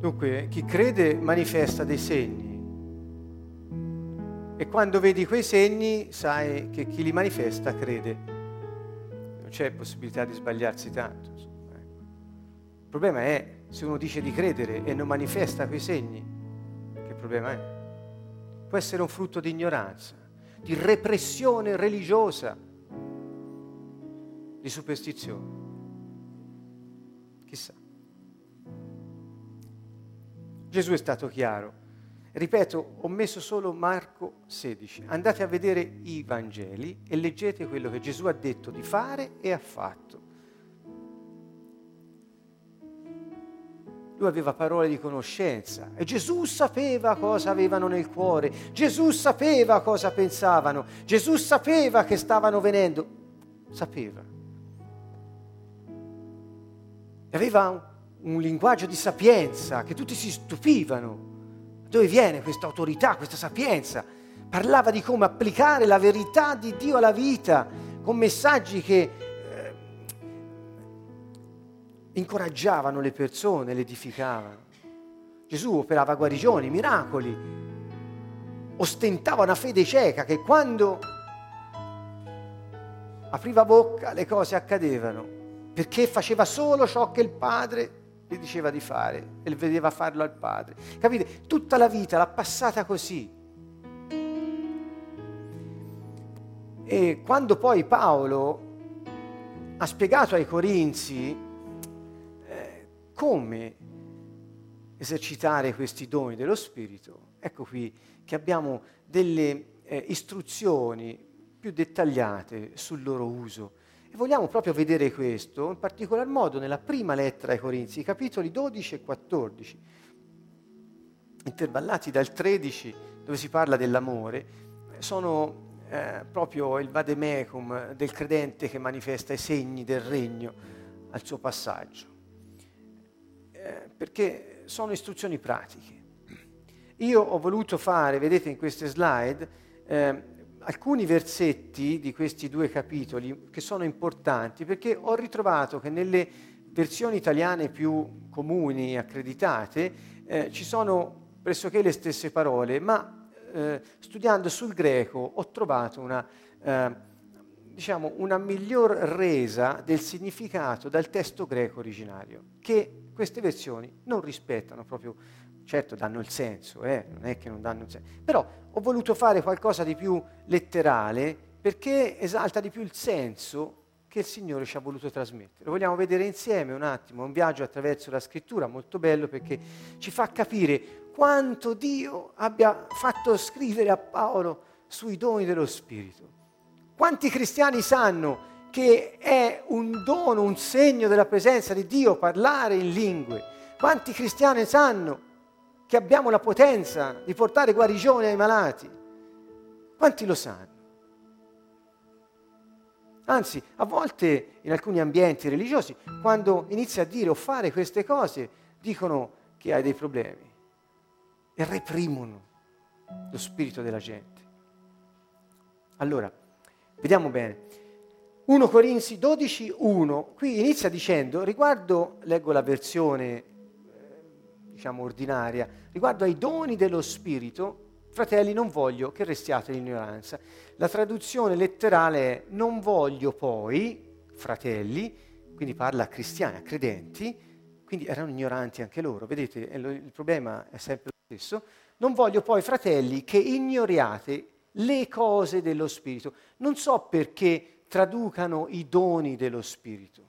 Dunque, chi crede manifesta dei segni, e quando vedi quei segni sai che chi li manifesta crede. Non c'è possibilità di sbagliarsi tanto. Insomma. Il problema è se uno dice di credere e non manifesta quei segni. Che problema è? Può essere un frutto di ignoranza, di repressione religiosa, di superstizione. Chissà. Gesù è stato chiaro. Ripeto, ho messo solo Marco sedici. Andate a vedere i Vangeli e leggete quello che Gesù ha detto di fare e ha fatto. Lui aveva parole di conoscenza e Gesù sapeva cosa avevano nel cuore. Gesù sapeva cosa pensavano. Gesù sapeva che stavano venendo. Sapeva. Aveva un un linguaggio di sapienza, che tutti si stupivano. Dove viene questa autorità, questa sapienza? Parlava di come applicare la verità di Dio alla vita, con messaggi che eh, incoraggiavano le persone, le edificavano. Gesù operava guarigioni, miracoli, ostentava una fede cieca che quando apriva bocca le cose accadevano, perché faceva solo ciò che il Padre gli diceva di fare e vedeva farlo al Padre. Capite? Tutta la vita l'ha passata così. E quando poi Paolo ha spiegato ai Corinzi eh, come esercitare questi doni dello Spirito, ecco qui che abbiamo delle eh, istruzioni più dettagliate sul loro uso. E vogliamo proprio vedere questo, in particolar modo nella prima lettera ai Corinzi, capitoli dodici e quattordici, intervallati dal tredici, dove si parla dell'amore, sono eh, proprio il vademecum del credente che manifesta i segni del regno al suo passaggio, eh, perché sono istruzioni pratiche. Io ho voluto fare, vedete in queste slide, eh, alcuni versetti di questi due capitoli che sono importanti, perché ho ritrovato che nelle versioni italiane più comuni, accreditate, eh, ci sono pressoché le stesse parole, ma eh, studiando sul greco ho trovato una, eh, diciamo, una miglior resa del significato dal testo greco originario, che queste versioni non rispettano proprio. Certo, danno il senso, eh? Non è che non danno il senso. Però ho voluto fare qualcosa di più letterale perché esalta di più il senso che il Signore ci ha voluto trasmettere. Lo vogliamo vedere insieme un attimo, un viaggio attraverso la Scrittura, molto bello, perché ci fa capire quanto Dio abbia fatto scrivere a Paolo sui doni dello Spirito. Quanti cristiani sanno che è un dono, un segno della presenza di Dio parlare in lingue? Quanti cristiani sanno che abbiamo la potenza di portare guarigione ai malati? Quanti lo sanno? Anzi, a volte in alcuni ambienti religiosi, quando inizi a dire o fare queste cose, dicono che hai dei problemi e reprimono lo spirito della gente. Allora, vediamo bene. primo Corinzi dodici uno, qui inizia dicendo, riguardo, leggo la versione eh, diciamo ordinaria, riguardo ai doni dello Spirito, fratelli, non voglio che restiate in ignoranza. La traduzione letterale è: non voglio poi, fratelli, quindi parla a cristiani, a credenti, quindi erano ignoranti anche loro, vedete, il problema è sempre lo stesso. Non voglio poi, fratelli, che ignoriate le cose dello Spirito. Non so perché traducano i doni dello Spirito.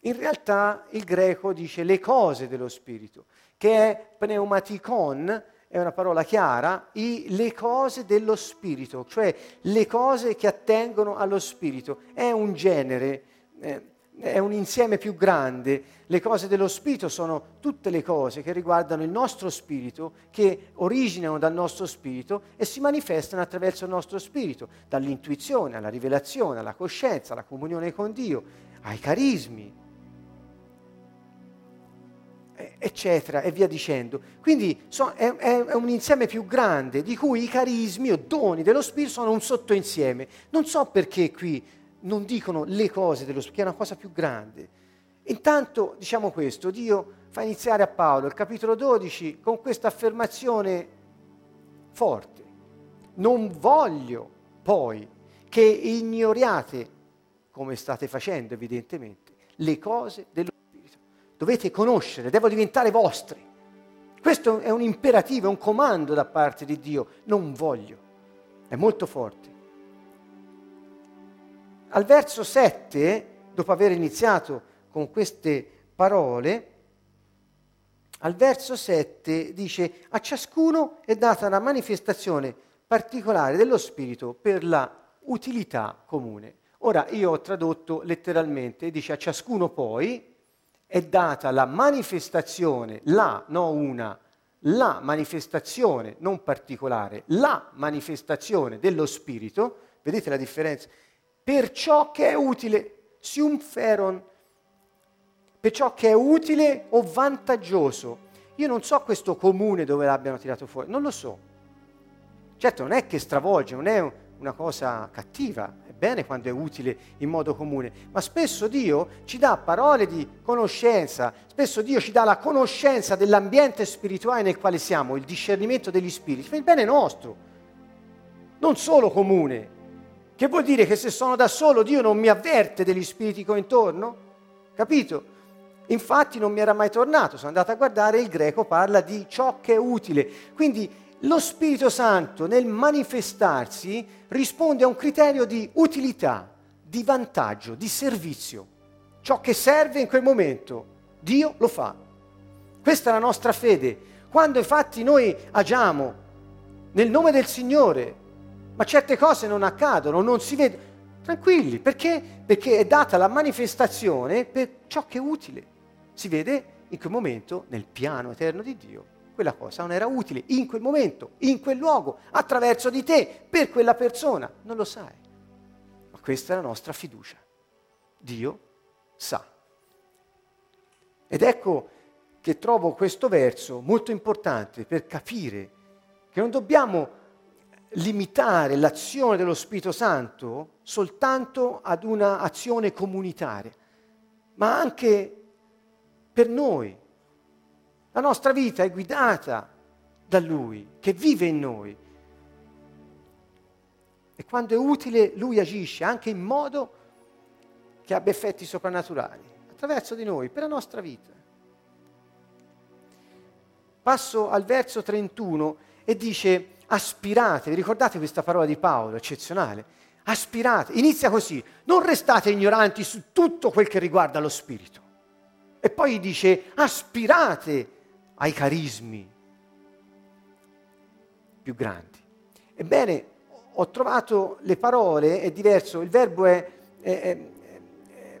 In realtà il greco dice le cose dello Spirito, che è pneumatikon, è una parola chiara, i, le cose dello Spirito, cioè le cose che attengono allo Spirito. È un genere, eh, è un insieme più grande. Le cose dello Spirito sono tutte le cose che riguardano il nostro Spirito, che originano dal nostro Spirito e si manifestano attraverso il nostro Spirito, dall'intuizione alla rivelazione, alla coscienza, alla comunione con Dio, ai carismi, eccetera, e via dicendo. Quindi so, è, è, è un insieme più grande, di cui i carismi o doni dello Spirito sono un sottoinsieme. Non so perché qui non dicono le cose dello Spirito, che è una cosa più grande. Intanto, diciamo questo, Dio fa iniziare a Paolo il capitolo dodici con questa affermazione forte. Non voglio poi che ignoriate, come state facendo evidentemente, le cose dello Spirito. Dovete conoscere, devono diventare vostre. Questo è un imperativo, è un comando da parte di Dio. Non voglio. È molto forte. Al verso sette, dopo aver iniziato con queste parole, al verso sette dice: a ciascuno è data una manifestazione particolare dello Spirito per la utilità comune. Ora io ho tradotto letteralmente, dice a ciascuno poi è data la manifestazione, la, no una, la manifestazione, non particolare, la manifestazione dello Spirito, vedete la differenza? Per ciò che è utile, siumferon, per ciò che è utile o vantaggioso. Io non so questo comune dove l'abbiano tirato fuori, non lo so. Certo, non è che stravolge, non è una cosa cattiva, è bene quando è utile in modo comune, ma spesso Dio ci dà parole di conoscenza, spesso Dio ci dà la conoscenza dell'ambiente spirituale nel quale siamo, il discernimento degli spiriti, per il bene nostro, non solo comune. Che vuol dire che se sono da solo Dio non mi avverte degli spiriti che ho intorno? Capito? Infatti non mi era mai tornato, sono andato a guardare, il greco parla di ciò che è utile. Quindi lo Spirito Santo nel manifestarsi risponde a un criterio di utilità, di vantaggio, di servizio. Ciò che serve in quel momento, Dio lo fa. Questa è la nostra fede. Quando infatti noi agiamo nel nome del Signore, ma certe cose non accadono, non si vedono. Tranquilli, perché? Perché è data la manifestazione per ciò che è utile. Si vede in quel momento, nel piano eterno di Dio, quella cosa non era utile, in quel momento, in quel luogo, attraverso di te, per quella persona. Non lo sai. Ma questa è la nostra fiducia. Dio sa. Ed ecco che trovo questo verso molto importante per capire che non dobbiamo limitare l'azione dello Spirito Santo soltanto ad una azione comunitaria, ma anche per noi. La nostra vita è guidata da Lui, che vive in noi. E quando è utile, Lui agisce anche in modo che abbia effetti soprannaturali, attraverso di noi, per la nostra vita. Passo al verso trentuno e dice: aspirate, vi ricordate questa parola di Paolo, eccezionale? aspirate, inizia così, non restate ignoranti su tutto quel che riguarda lo spirito. E poi dice, aspirate ai carismi più grandi. Ebbene, ho trovato le parole, è diverso, il verbo è, è,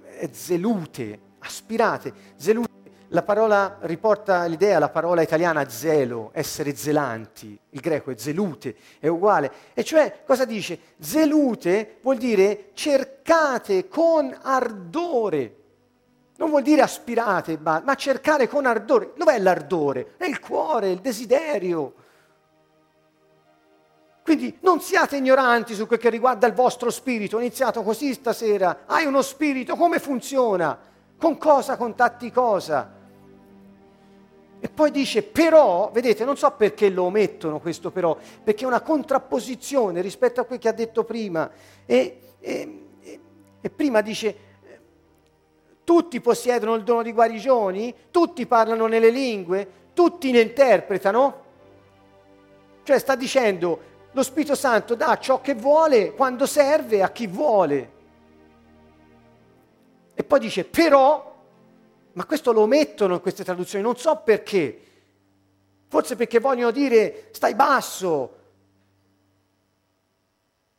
è, è zelute, aspirate, zelute. La parola riporta l'idea, la parola italiana zelo, essere zelanti, il greco è zelute, è uguale. E cioè, cosa dice? Zelute vuol dire cercate con ardore, non vuol dire aspirate, ma cercare con ardore. Dov'è l'ardore? È il cuore, il desiderio. Quindi non siate ignoranti su quel che riguarda il vostro spirito. Ho iniziato così stasera, hai uno spirito, come funziona? Con cosa contatti cosa? E poi dice, però, vedete, non so perché lo omettono questo però, perché è una contrapposizione rispetto a quel che ha detto prima. E, e, e prima dice, tutti possiedono il dono di guarigioni, tutti parlano nelle lingue, tutti ne interpretano. Cioè sta dicendo, lo Spirito Santo dà ciò che vuole, quando serve, a chi vuole. E poi dice, però, ma questo lo omettono in queste traduzioni, non so perché. Forse perché vogliono dire, stai basso,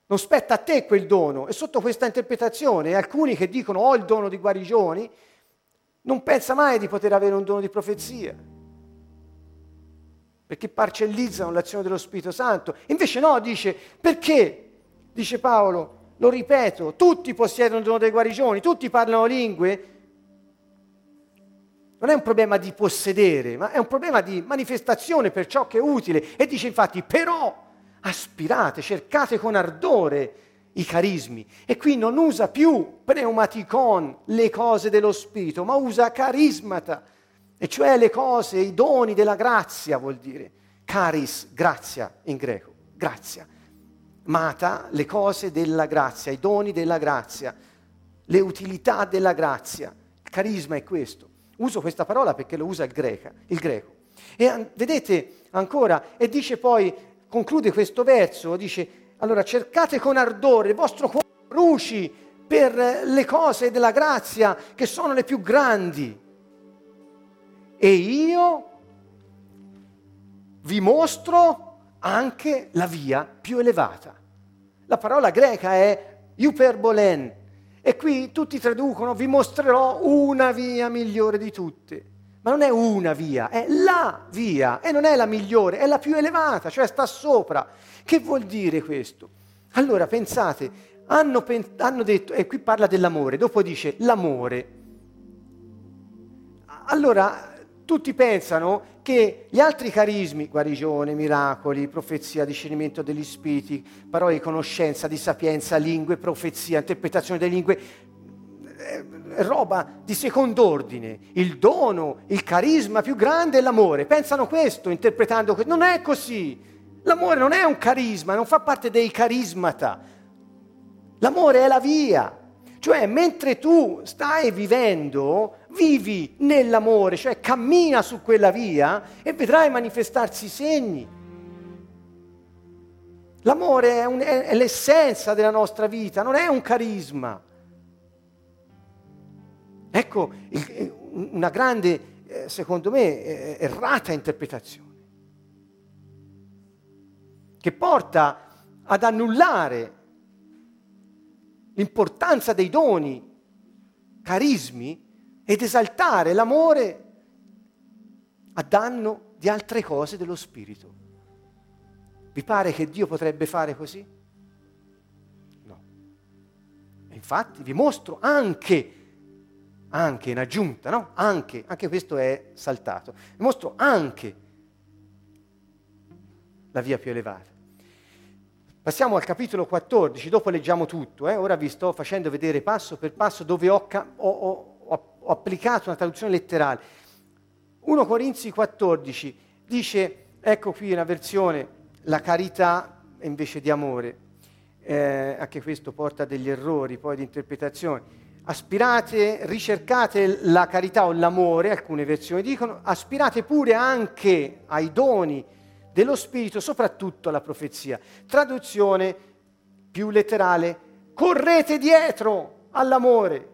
non spetta a te quel dono. E sotto questa interpretazione, alcuni che dicono, ho il dono di guarigioni, non pensa mai di poter avere un dono di profezia. Perché parcellizzano l'azione dello Spirito Santo. Invece no, dice, perché, dice Paolo, lo ripeto, tutti possiedono il dono delle guarigioni, tutti parlano lingue. Non è un problema di possedere, ma è un problema di manifestazione per ciò che è utile. E dice infatti, però aspirate, cercate con ardore i carismi. E qui non usa più pneumaticon, le cose dello spirito, ma usa carismata, e cioè le cose, i doni della grazia vuol dire. Caris, grazia in greco, grazia. Mata, le cose della grazia, i doni della grazia, le utilità della grazia. Il carisma è questo. Uso questa parola perché lo usa il, greca, il greco. E an- vedete ancora, e dice poi, conclude questo verso, dice, allora cercate con ardore, il vostro cuore bruci per le cose della grazia che sono le più grandi. E io vi mostro anche la via più elevata. La parola greca è hyperbolen, e qui tutti traducono, vi mostrerò una via migliore di tutte, ma non è una via, è la via, e non è la migliore, è la più elevata, cioè sta sopra. Che vuol dire questo? Allora pensate, hanno, pen- hanno detto, e qui parla dell'amore, dopo dice l'amore. Allora tutti pensano che gli altri carismi, guarigione, miracoli, profezia, discernimento degli spiriti, parole di conoscenza, di sapienza, lingue, profezia, interpretazione delle lingue, eh, roba di secondo ordine, il dono, il carisma più grande è l'amore. Pensano questo, interpretando questo. Non è così. L'amore non è un carisma, non fa parte dei carismata. L'amore è la via. Cioè, mentre tu stai vivendo, vivi nell'amore, cioè cammina su quella via e vedrai manifestarsi i segni. L'amore è, un, è, è l'essenza della nostra vita, non è un carisma. Ecco, il, una grande, secondo me, errata interpretazione, che porta ad annullare l'importanza dei doni, carismi, ed esaltare l'amore a danno di altre cose dello spirito. Vi pare che Dio potrebbe fare così? No. E infatti vi mostro anche, anche in aggiunta, no? Anche, anche questo è saltato. Vi mostro anche la via più elevata. Passiamo al capitolo quattordici, dopo leggiamo tutto. Eh? Ora vi sto facendo vedere passo per passo dove ho... ho, ho ho applicato una traduzione letterale. Primo Corinzi quattordici dice, ecco qui una versione, la carità invece di amore. Eh, anche questo porta degli errori poi di interpretazione. Aspirate, ricercate la carità o l'amore, alcune versioni dicono, aspirate pure anche ai doni dello spirito, soprattutto alla profezia. Traduzione più letterale, correte dietro all'amore.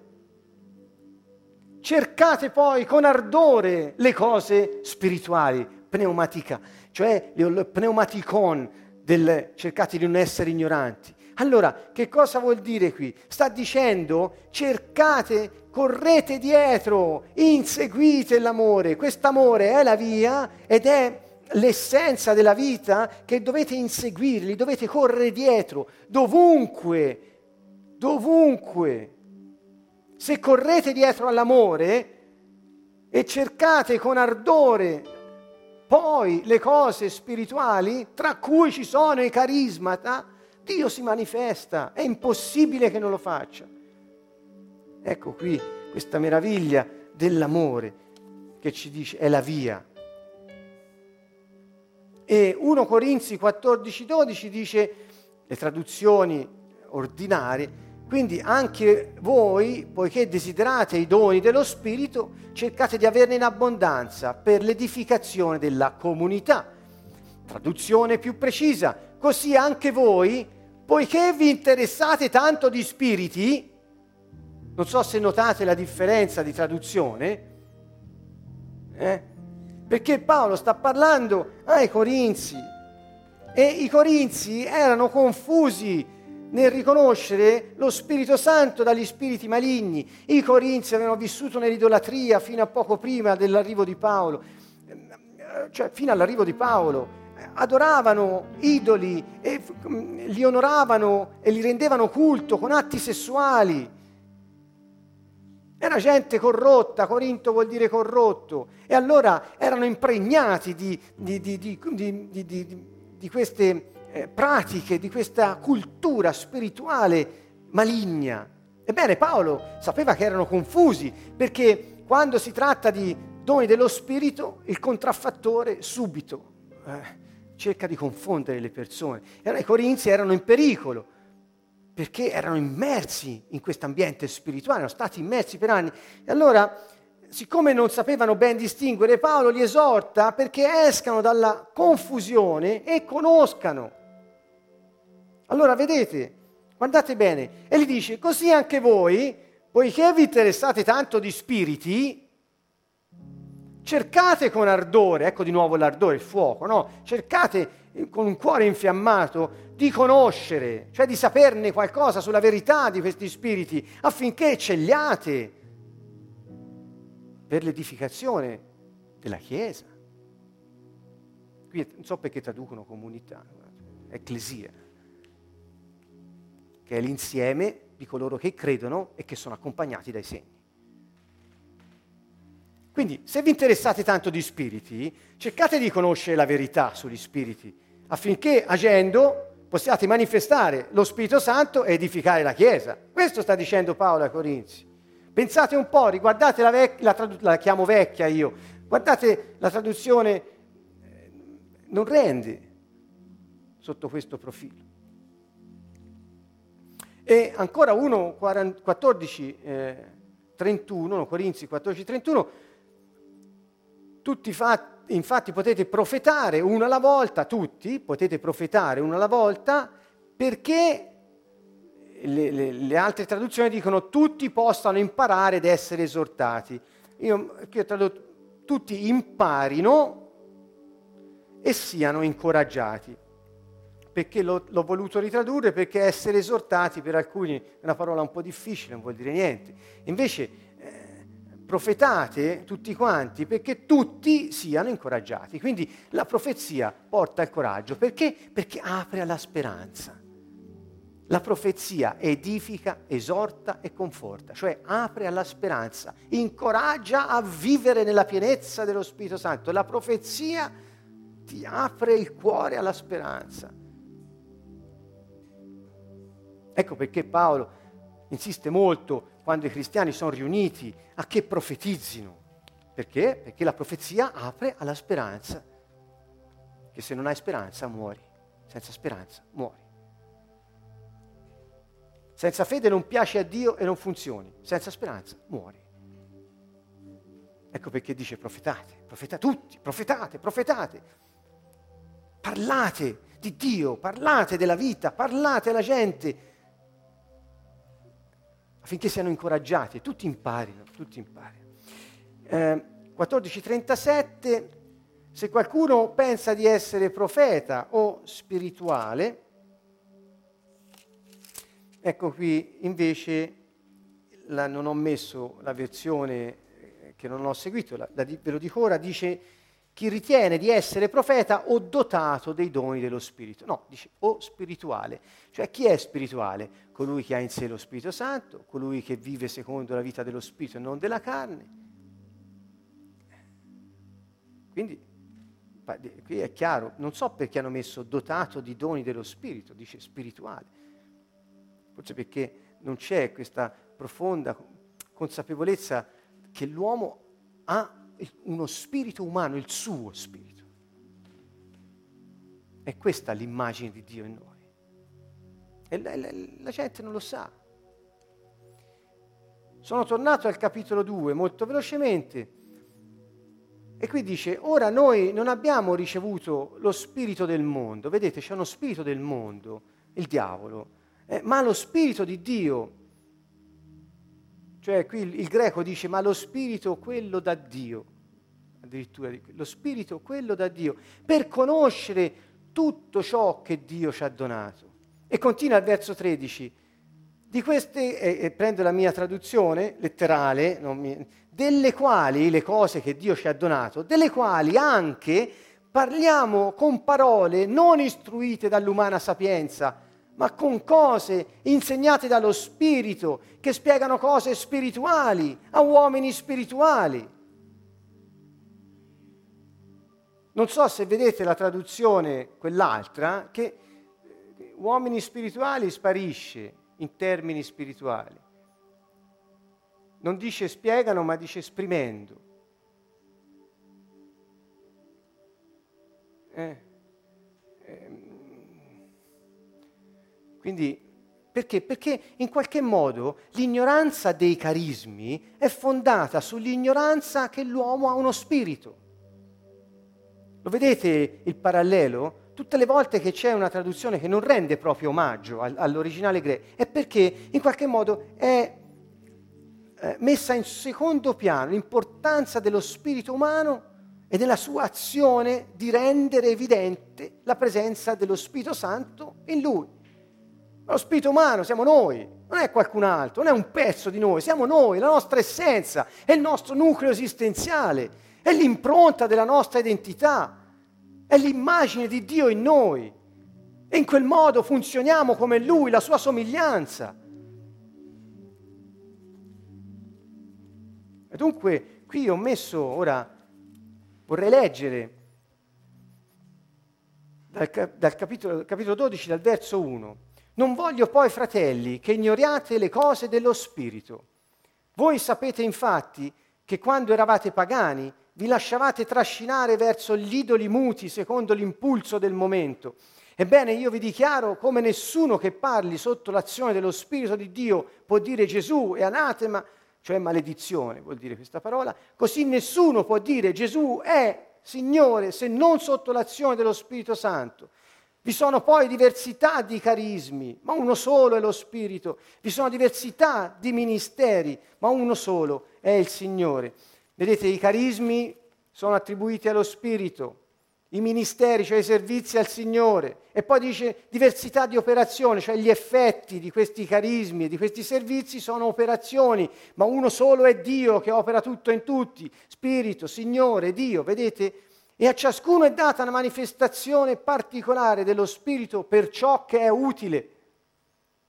Cercate poi con ardore le cose spirituali, pneumatica, cioè il pneumaticon del cercate di non essere ignoranti. Allora, che cosa vuol dire qui? Sta dicendo cercate, correte dietro, inseguite l'amore. Quest'amore è la via ed è l'essenza della vita che dovete inseguirli, dovete correre dietro, dovunque, dovunque. Se correte dietro all'amore e cercate con ardore poi le cose spirituali, tra cui ci sono i carismata, Dio si manifesta, è impossibile che non lo faccia. Ecco qui questa meraviglia dell'amore che ci dice è la via. E primo Corinzi quattordici dodici dice, le traduzioni ordinarie, quindi anche voi, poiché desiderate i doni dello Spirito, cercate di averne in abbondanza per l'edificazione della comunità. Traduzione più precisa, così anche voi, poiché vi interessate tanto di spiriti, non so se notate la differenza di traduzione, eh? Perché Paolo sta parlando ai Corinzi e i Corinzi erano confusi nel riconoscere lo Spirito Santo dagli spiriti maligni. I Corinzi avevano vissuto nell'idolatria fino a poco prima dell'arrivo di Paolo, cioè fino all'arrivo di Paolo. Adoravano idoli e li onoravano e li rendevano culto con atti sessuali. Era gente corrotta, Corinto vuol dire corrotto, e allora erano impregnati di, di, di, di, di, di, di, di queste eh, pratiche, di questa cultura spirituale maligna. Ebbene, Paolo sapeva che erano confusi, perché quando si tratta di doni dello spirito, il contraffattore subito eh, cerca di confondere le persone. Allora, i Corinzi erano in pericolo, perché erano immersi in questo ambiente spirituale, erano stati immersi per anni. E allora, siccome non sapevano ben distinguere, Paolo li esorta perché escano dalla confusione e conoscano. Allora, vedete, guardate bene, e gli dice, così anche voi, poiché vi interessate tanto di spiriti, cercate con ardore, ecco di nuovo l'ardore, il fuoco, no? Cercate con un cuore infiammato di conoscere, cioè di saperne qualcosa sulla verità di questi spiriti, affinché eccelliate per l'edificazione della Chiesa. Qui non so perché traducono comunità, ecclesia, che è l'insieme di coloro che credono e che sono accompagnati dai segni. Quindi, se vi interessate tanto di spiriti, cercate di conoscere la verità sugli spiriti, affinché agendo possiate manifestare lo Spirito Santo e edificare la Chiesa. Questo sta dicendo Paolo ai Corinzi. Pensate un po', riguardate la vecchia, la, tradu- la chiamo vecchia io, guardate la traduzione, eh, non rende sotto questo profilo. E ancora uno quattordici trentuno, Corinzi quattordici trentuno, tutti fatti, infatti potete profetare uno alla volta, tutti potete profetare uno alla volta, perché le, le, le altre traduzioni dicono tutti possano imparare ed essere esortati. Io qui ho tradotto tutti imparino e siano incoraggiati. Perché l'ho, l'ho voluto ritradurre? Perché essere esortati per alcuni è una parola un po' difficile, non vuol dire niente. Invece profetate tutti quanti perché tutti siano incoraggiati. Quindi la profezia porta al coraggio. Perché? Perché apre alla speranza. La profezia edifica, esorta e conforta, cioè apre alla speranza, incoraggia a vivere nella pienezza dello Spirito Santo. La profezia ti apre il cuore alla speranza. Ecco perché Paolo insiste molto, quando i cristiani sono riuniti, a che profetizzino. Perché? Perché la profezia apre alla speranza, che se non hai speranza muori, senza speranza muori. Senza fede non piace a Dio e non funzioni, senza speranza muori. Ecco perché dice profetate, profetate tutti, profetate, profetate, parlate di Dio, parlate della vita, parlate alla gente, affinché siano incoraggiati e tutti imparino, tutti imparino. Eh, quattordici trentasette, se qualcuno pensa di essere profeta o spirituale, ecco qui invece la, non ho messo la versione che non ho seguito, la, la, ve lo dico ora, dice chi ritiene di essere profeta o dotato dei doni dello Spirito. No, dice o spirituale. Cioè chi è spirituale? Colui che ha in sé lo Spirito Santo, colui che vive secondo la vita dello Spirito e non della carne. Quindi qui è chiaro, non so perché hanno messo dotato di doni dello Spirito, dice spirituale. Forse perché non c'è questa profonda consapevolezza che l'uomo ha uno spirito umano, il suo spirito. È questa l'immagine di Dio in noi. E la, la, la gente non lo sa. Sono tornato al capitolo due molto velocemente e qui dice, ora noi non abbiamo ricevuto lo spirito del mondo, vedete c'è uno spirito del mondo, il diavolo, eh, ma lo spirito di Dio. Cioè qui il, il greco dice, ma lo spirito quello da Dio, addirittura lo spirito quello da Dio, per conoscere tutto ciò che Dio ci ha donato. E continua al verso tredici, di queste, eh, eh, prendo la mia traduzione letterale, non mi, delle quali, le cose che Dio ci ha donato, delle quali anche parliamo con parole non istruite dall'umana sapienza, ma con cose insegnate dallo Spirito, che spiegano cose spirituali a uomini spirituali. Non so se vedete la traduzione, quell'altra, che uomini spirituali sparisce in termini spirituali. Non dice spiegano, ma dice esprimendo. Eh, ehm. Quindi, perché? Perché in qualche modo l'ignoranza dei carismi è fondata sull'ignoranza che l'uomo ha uno spirito. Lo vedete il parallelo? Tutte le volte che c'è una traduzione che non rende proprio omaggio all'originale greco, è perché in qualche modo è messa in secondo piano l'importanza dello spirito umano e della sua azione di rendere evidente la presenza dello Spirito Santo in lui. Lo spirito umano siamo noi, non è qualcun altro, non è un pezzo di noi, siamo noi, la nostra essenza, è il nostro nucleo esistenziale, è l'impronta della nostra identità, è l'immagine di Dio in noi. E in quel modo funzioniamo come Lui, la sua somiglianza. E dunque qui ho messo, ora vorrei leggere dal, cap- dal capitolo, capitolo dodici, dal verso uno. Non voglio poi, fratelli, che ignoriate le cose dello Spirito. Voi sapete infatti che quando eravate pagani vi lasciavate trascinare verso gli idoli muti secondo l'impulso del momento. Ebbene, io vi dichiaro come nessuno che parli sotto l'azione dello Spirito di Dio può dire Gesù è anatema, cioè maledizione vuol dire questa parola, così nessuno può dire Gesù è Signore se non sotto l'azione dello Spirito Santo. Vi sono poi diversità di carismi, ma uno solo è lo Spirito. Vi sono diversità di ministeri, ma uno solo è il Signore. Vedete, i carismi sono attribuiti allo Spirito, i ministeri, cioè i servizi al Signore. E poi dice diversità di operazioni, cioè gli effetti di questi carismi e di questi servizi sono operazioni, ma uno solo è Dio che opera tutto in tutti. Spirito, Signore, Dio, vedete? E a ciascuno è data una manifestazione particolare dello Spirito per ciò che è utile.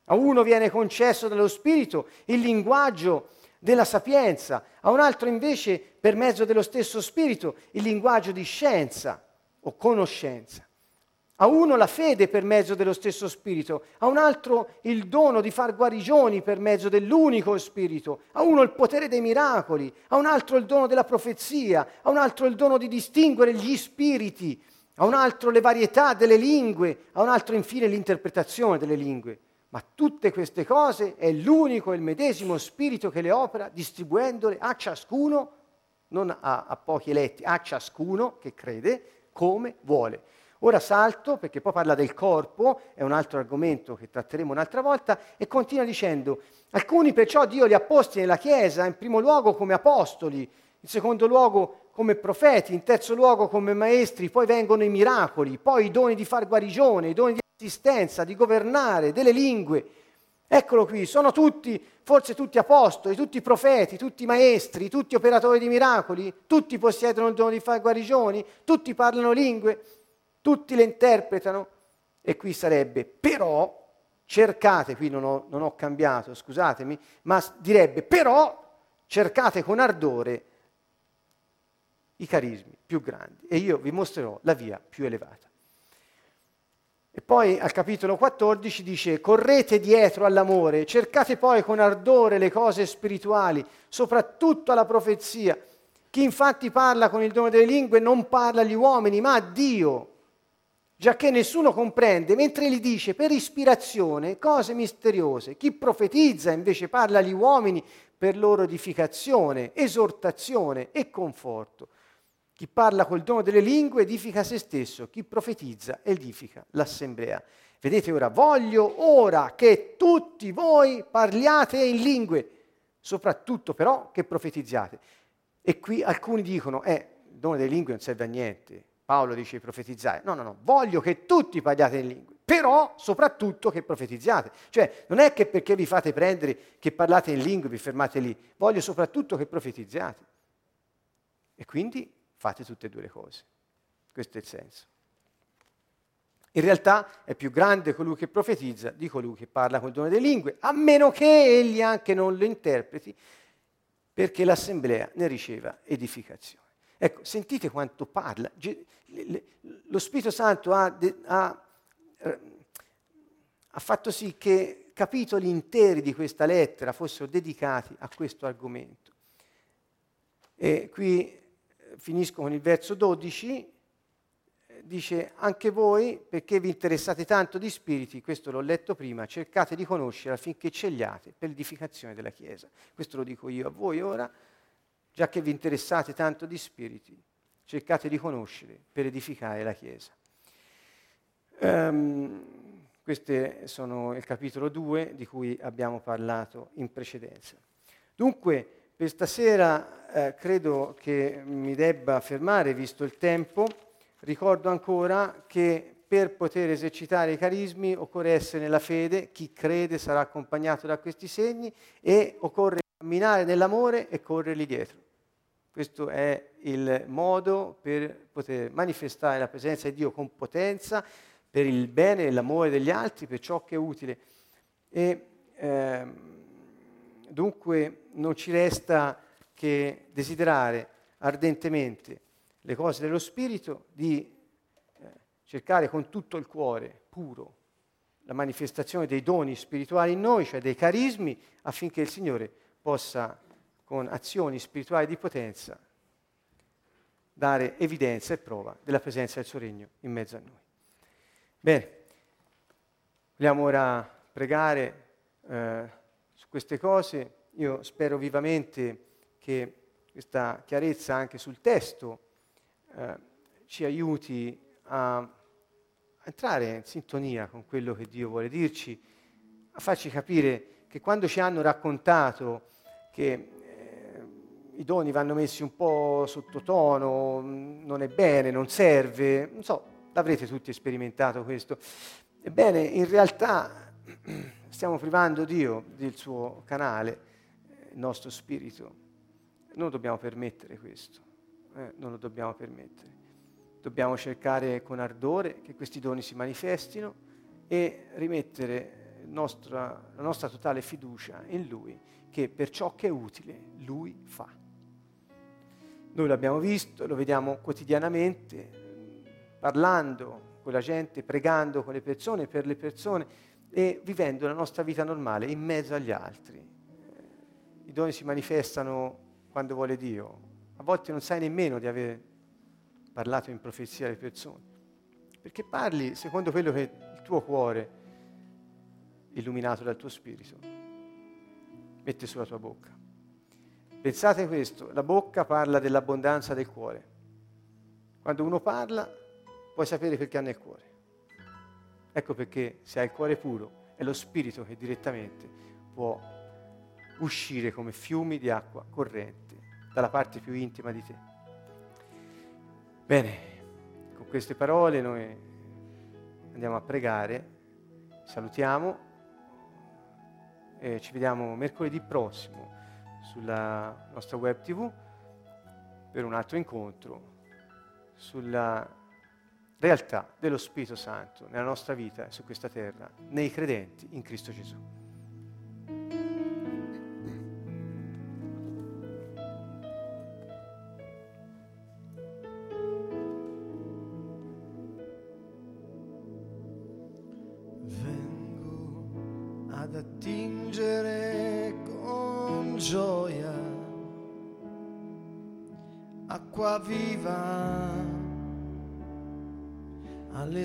A uno viene concesso dallo Spirito il linguaggio della sapienza, a un altro invece, per mezzo dello stesso Spirito, il linguaggio di scienza o conoscenza. A uno la fede per mezzo dello stesso Spirito, a un altro il dono di far guarigioni per mezzo dell'unico Spirito, a uno il potere dei miracoli, a un altro il dono della profezia, a un altro il dono di distinguere gli spiriti, a un altro le varietà delle lingue, a un altro infine l'interpretazione delle lingue. Ma tutte queste cose è l'unico e il medesimo Spirito che le opera, distribuendole a ciascuno, non a, a pochi eletti, a ciascuno che crede, come vuole. Ora salto, perché poi parla del corpo, è un altro argomento che tratteremo un'altra volta, e continua dicendo: alcuni perciò Dio li ha posti nella Chiesa, in primo luogo come apostoli, in secondo luogo come profeti, in terzo luogo come maestri, poi vengono i miracoli, poi i doni di far guarigione, i doni di assistenza, di governare, delle lingue. Eccolo qui, sono tutti, forse tutti apostoli, tutti profeti, tutti maestri, tutti operatori di miracoli, tutti possiedono il dono di far guarigioni, tutti parlano lingue, tutti le interpretano. E qui sarebbe, però, cercate, qui non ho, non ho cambiato, scusatemi, ma direbbe, però, cercate con ardore i carismi più grandi e io vi mostrerò la via più elevata. E poi al capitolo quattordici dice: correte dietro all'amore, cercate poi con ardore le cose spirituali, soprattutto alla profezia. Chi infatti parla con il dono delle lingue non parla agli uomini, ma a Dio, giacché nessuno comprende, mentre gli dice per ispirazione cose misteriose. Chi profetizza invece parla agli uomini per loro edificazione, esortazione e conforto. Chi parla col dono delle lingue edifica se stesso, chi profetizza edifica l'assemblea. Vedete ora, voglio ora che tutti voi parliate in lingue, soprattutto però che profetizziate. E qui alcuni dicono, eh, il dono delle lingue non serve a niente, Paolo dice profetizzare. No, no, no, voglio che tutti parliate in lingue, però soprattutto che profetizziate. Cioè, non è che perché vi fate prendere che parlate in lingue vi fermate lì, voglio soprattutto che profetizziate. E quindi fate tutte e due le cose. Questo è il senso. In realtà è più grande colui che profetizza di colui che parla col dono delle lingue, a meno che egli anche non lo interpreti, perché l'assemblea ne riceva edificazione. Ecco, sentite quanto parla. Lo Spirito Santo ha, ha, ha fatto sì che capitoli interi di questa lettera fossero dedicati a questo argomento. E qui finisco con il verso dodici, dice: anche voi, perché vi interessate tanto di spiriti, questo l'ho letto prima, cercate di conoscere affinché cegliate per l'edificazione della Chiesa. Questo lo dico io a voi ora, già che vi interessate tanto di spiriti, cercate di conoscere per edificare la Chiesa. Um, queste sono il capitolo due di cui abbiamo parlato in precedenza. Dunque, per stasera eh, credo che mi debba fermare, visto il tempo. Ricordo ancora che per poter esercitare i carismi occorre essere nella fede, chi crede sarà accompagnato da questi segni, e occorre camminare nell'amore e correrli dietro. Questo è il modo per poter manifestare la presenza di Dio con potenza per il bene e l'amore degli altri, per ciò che è utile. E ehm, Dunque non ci resta che desiderare ardentemente le cose dello Spirito, di eh, cercare con tutto il cuore puro la manifestazione dei doni spirituali in noi, cioè dei carismi, affinché il Signore possa, con azioni spirituali di potenza, dare evidenza e prova della presenza del suo regno in mezzo a noi. Bene, vogliamo ora pregare eh, su queste cose. Io spero vivamente che questa chiarezza anche sul testo eh, ci aiuti a entrare in sintonia con quello che Dio vuole dirci, a farci capire che quando ci hanno raccontato che eh, i doni vanno messi un po' sottotono, non è bene, non serve, non so, l'avrete tutti sperimentato questo. Ebbene, in realtà stiamo privando Dio del suo canale, il nostro spirito. Non dobbiamo permettere questo, eh? non lo dobbiamo permettere. Dobbiamo cercare con ardore che questi doni si manifestino e rimettere nostra, la nostra totale fiducia in Lui, che per ciò che è utile Lui fa. Noi l'abbiamo visto, lo vediamo quotidianamente, parlando con la gente, pregando con le persone, per le persone, e vivendo la nostra vita normale in mezzo agli altri. I doni si manifestano quando vuole Dio. A volte non sai nemmeno di aver parlato in profezia alle persone, perché parli secondo quello che il tuo cuore, illuminato dal tuo spirito, mette sulla tua bocca. Pensate questo, la bocca parla dell'abbondanza del cuore. Quando uno parla, puoi sapere quel che ha nel cuore. Ecco perché se hai il cuore puro è lo spirito che direttamente può uscire come fiumi di acqua corrente dalla parte più intima di te. Bene, con queste parole noi andiamo a pregare, salutiamo e ci vediamo mercoledì prossimo sulla nostra web tivù per un altro incontro sulla realtà dello Spirito Santo nella nostra vita, su questa terra, nei credenti in Cristo Gesù. Viva alle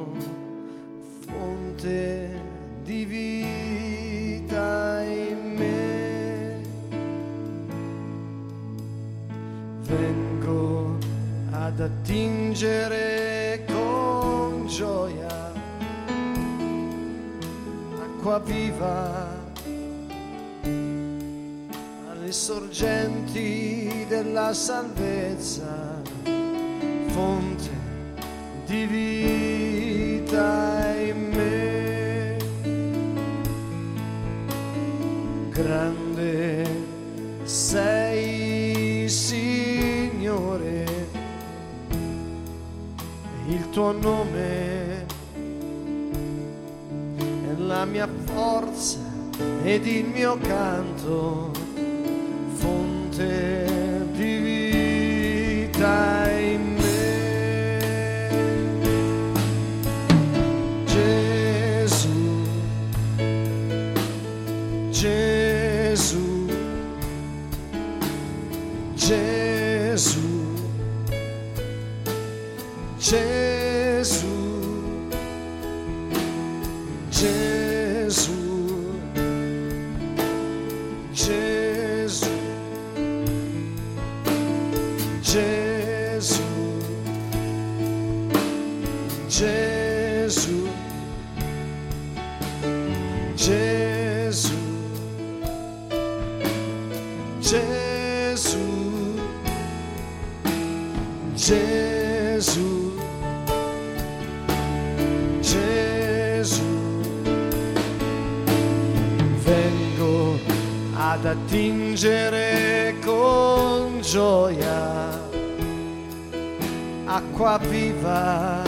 fonte di vita in me. Vengo ad attingere con gioia acqua viva alle sorgenti della salvezza, fonte di vita in me. Grande sei, Signore, il tuo nome è la mia forza ed il mio canto, fonte di vita in me. Gesù, Gesù, Gesù, Gesù, Gesù, Gesù, Gesù, Gesù. Gesù, Gesù, Gesù, vengo ad attingere con gioia acqua viva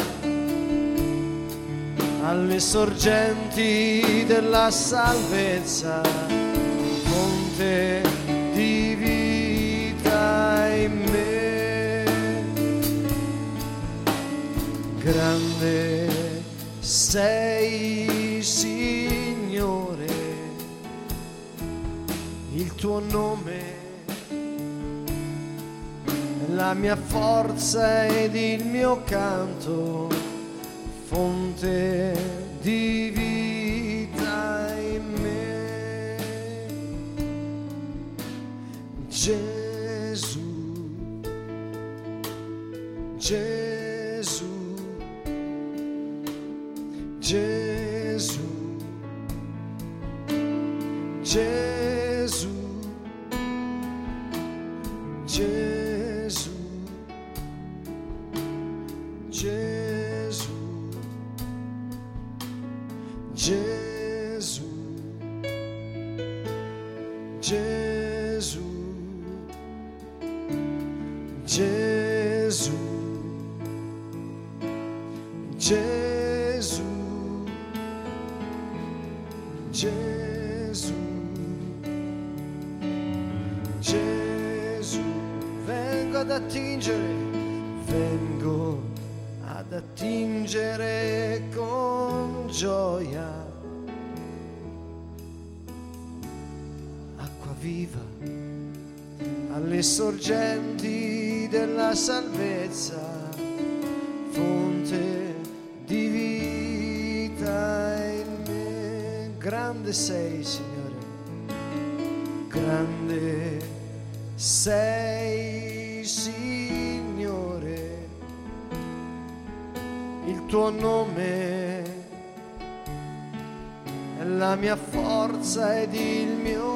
alle sorgenti della salvezza, fonte di vita in me. Grande sei, Signore, il tuo nome è la mia forza ed il mio canto, fonte di vita in me. Gesù, Gesù, Gesù, Gesù, Gesù, Gesù, Gesù, Gesù. Gesù, Gesù, Gesù, Gesù, vengo ad attingere, vengo ad attingere. Leggere con gioia acqua viva alle sorgenti della salvezza, fonte di vita in me. Grande sei, Signore, grande sei, Signore. Il tuo nome è la mia forza ed il mio